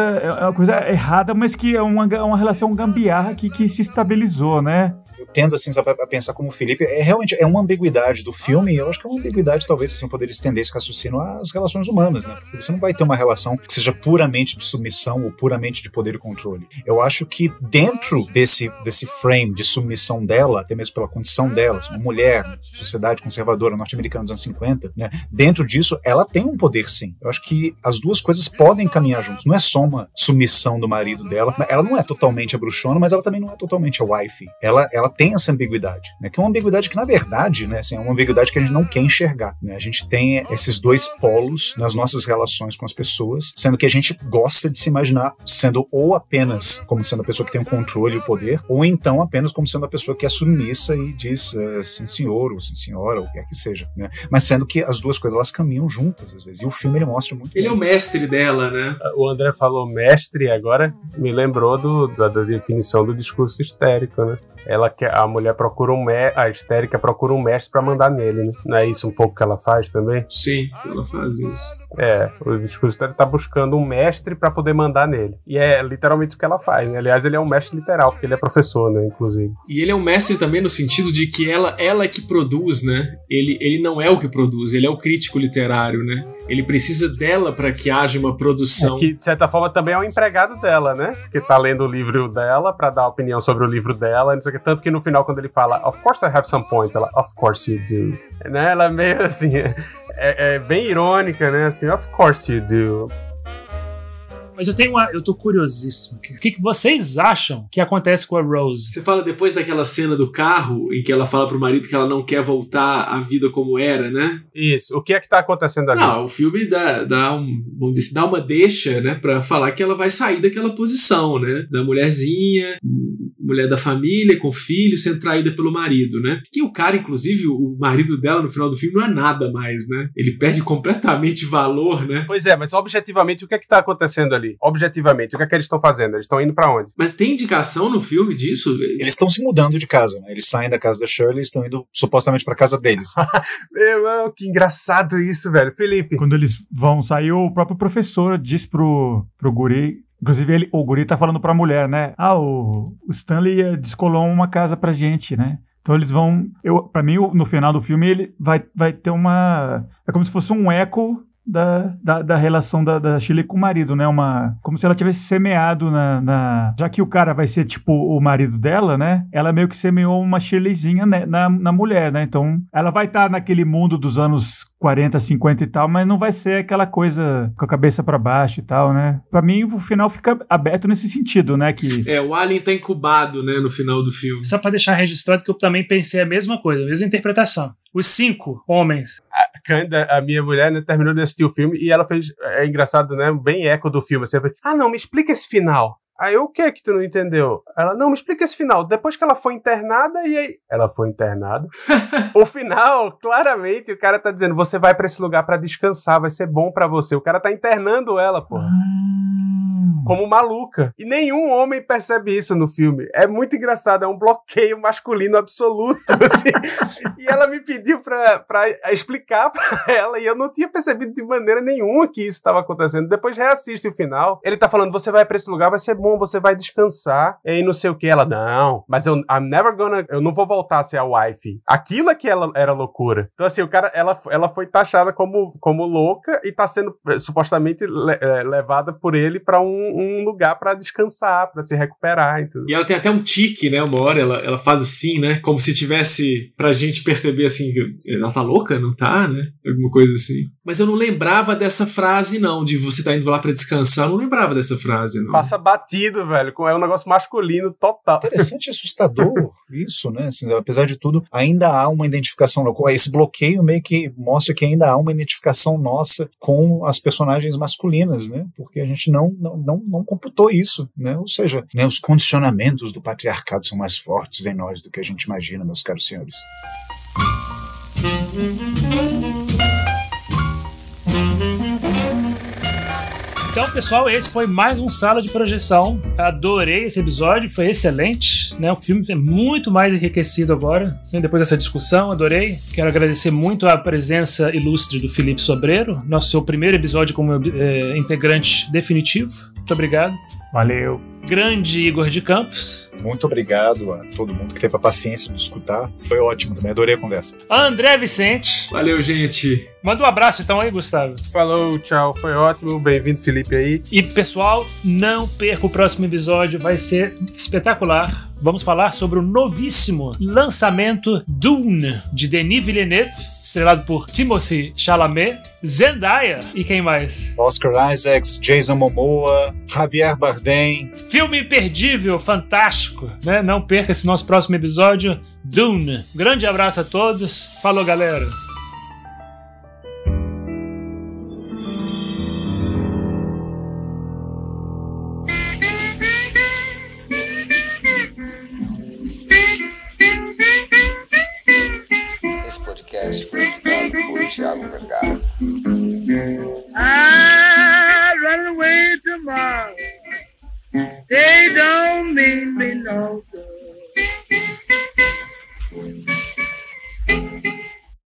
errada, mas que é uma relação gambiarra que se estabilizou, né? Eu tendo, assim, a pensar como o Felipe, realmente é uma ambiguidade do filme, e eu acho que é uma ambiguidade, talvez, assim, poder estender esse raciocínio às relações humanas, né? Porque você não vai ter uma relação que seja puramente de submissão ou puramente de poder e controle. Eu acho que dentro desse frame de submissão dela, até mesmo pela condição dela, assim, uma mulher, sociedade conservadora norte-americana dos anos 50, né? Dentro disso, ela tem um poder, sim. Eu acho que as duas coisas podem caminhar juntas. Não é só uma submissão do marido dela. Ela não é totalmente a bruxona, mas ela também não é totalmente a wife. Ela tem essa ambiguidade, né? Que é uma ambiguidade que, na verdade, né, assim, é uma ambiguidade que a gente não quer enxergar, né? A gente tem esses dois polos nas nossas relações com as pessoas, sendo que a gente gosta de se imaginar sendo ou apenas como sendo a pessoa que tem o controle e o poder, ou então apenas como sendo a pessoa que é submissa e diz sim senhor, ou sim senhora, ou o que é que seja, né? Mas sendo que as duas coisas, elas caminham juntas, às vezes, e o filme, ele mostra muito. Ele bem. É o mestre dela, né? O André falou mestre, agora me lembrou da definição do discurso histérico, né? A mulher procura a histérica procura um mestre pra mandar nele, né? Não é isso um pouco que ela faz também? Sim, ela faz isso. O discurso histérico tá buscando um mestre pra poder mandar nele. E é literalmente o que ela faz, né? Aliás, ele é um mestre literal, porque ele é professor, né, inclusive. E ele é um mestre também no sentido de que ela é que produz, né? Ele não é o que produz, ele é o crítico literário, né? Ele precisa dela pra que haja uma produção. Que, de certa forma, também é um empregado dela, né? Que tá lendo o livro dela pra dar opinião sobre o livro dela, não sei o que. Tanto que no final, quando ele fala, of course I have some points, ela, of course you do. Né? Ela é meio assim, é bem irônica, né? Assim, of course you do. Mas eu tô curiosíssimo. O que vocês acham que acontece com a Rose? Você fala depois daquela cena do carro em que ela fala pro marido que ela não quer voltar à vida como era, né? Isso. O que é que tá acontecendo ali? Não, o filme dá uma deixa, né? Pra falar que ela vai sair daquela posição, né? Da mulherzinha, mulher da família, com filho, sendo traída pelo marido, né? Que o cara, inclusive, o marido dela no final do filme não é nada mais, né? Ele perde completamente valor, né? Pois é, mas objetivamente, o que é que tá acontecendo ali? Objetivamente, o que é que eles estão fazendo? Eles estão indo pra onde? Mas tem indicação no filme disso? Eles estão se mudando de casa, né? Eles saem da casa da Shirley e estão indo supostamente pra casa deles. Meu, que engraçado isso, velho. Felipe. Quando eles vão sair, o próprio professor diz pro guri. Inclusive, o guri tá falando pra mulher, né? Ah, o Stanley descolou uma casa pra gente, né? Então eles vão. Pra mim, no final do filme, ele vai ter uma. É como se fosse um eco. Da relação da Shirley com o marido, né? Como se ela tivesse semeado já que o cara vai ser tipo o marido dela, né? Ela meio que semeou uma Shirleyzinha, né? na mulher, né? Então ela vai estar naquele mundo dos anos 40, 50 e tal, mas não vai ser aquela coisa com a cabeça pra baixo e tal, né? Pra mim, o final fica aberto nesse sentido, né? Que... o Alien tá incubado, né? No final do filme. Só pra deixar registrado que eu também pensei a mesma coisa, a mesma interpretação. Os 5 homens Cândida, a minha mulher, né, terminou de assistir o filme e ela fez, é engraçado, né, bem eco do filme, assim, fez, ah, não, me explica esse final. Aí o que é que tu não entendeu? Ela, não, me explica esse final. Depois que ela foi internada, e aí... Ela foi internada. O final, claramente, o cara tá dizendo, você vai pra esse lugar pra descansar, vai ser bom pra você. O cara tá internando ela, porra. Como maluca. E nenhum homem percebe isso no filme. É muito engraçado, é um bloqueio masculino absoluto, assim. E ela me pediu pra explicar pra ela, e eu não tinha percebido de maneira nenhuma que isso estava acontecendo. Depois reassiste o final. Ele tá falando, você vai pra esse lugar, vai ser bom, você vai descansar, e não sei o que. Ela, não, mas eu, I'm never gonna, eu não vou voltar a ser a wife. Aquilo é que ela era loucura. Então, assim, o cara, ela foi taxada como louca e tá sendo supostamente levada por ele pra um lugar pra descansar, pra se recuperar. Então. E ela tem até um tique, né? Uma hora ela faz assim, né? Como se tivesse pra gente perceber, assim, ela tá louca? Não tá, né? Alguma coisa assim. Mas eu não lembrava dessa frase, não, de você tá indo lá pra descansar. Eu não lembrava dessa frase, não. Passa batido, velho. É um negócio masculino total. Interessante e assustador isso, né? Assim, apesar de tudo, ainda há uma identificação. Esse bloqueio meio que mostra que ainda há uma identificação nossa com as personagens masculinas, né? Porque a gente não computou isso, né? Ou seja, né, os condicionamentos do patriarcado são mais fortes em nós do que a gente imagina, meus caros senhores. Então, pessoal, esse foi mais um Sala de Projeção. Adorei esse episódio, foi excelente, né? O filme é muito mais enriquecido agora, né? Depois dessa discussão, adorei. Quero agradecer muito a presença ilustre do Felipe Sobreiro, nosso primeiro episódio como integrante definitivo. Muito obrigado. Valeu. Grande Igor de Campos. Muito obrigado a todo mundo que teve a paciência de escutar. Foi ótimo também, adorei a conversa. André Vicente. Valeu, gente. Manda um abraço então aí, Gustavo. Falou, tchau, foi ótimo. Bem-vindo, Felipe, aí. E, pessoal, não perca o próximo episódio, vai ser espetacular. Vamos falar sobre o novíssimo lançamento Dune, de Denis Villeneuve, estrelado por Timothée Chalamet, Zendaya e quem mais? Oscar Isaacs, Jason Momoa, Javier Bardem. Filme imperdível, fantástico, né? Não perca esse nosso próximo episódio, Dune. Grande abraço a todos. Falou, galera. Esse podcast foi editado por Thiago Vergara.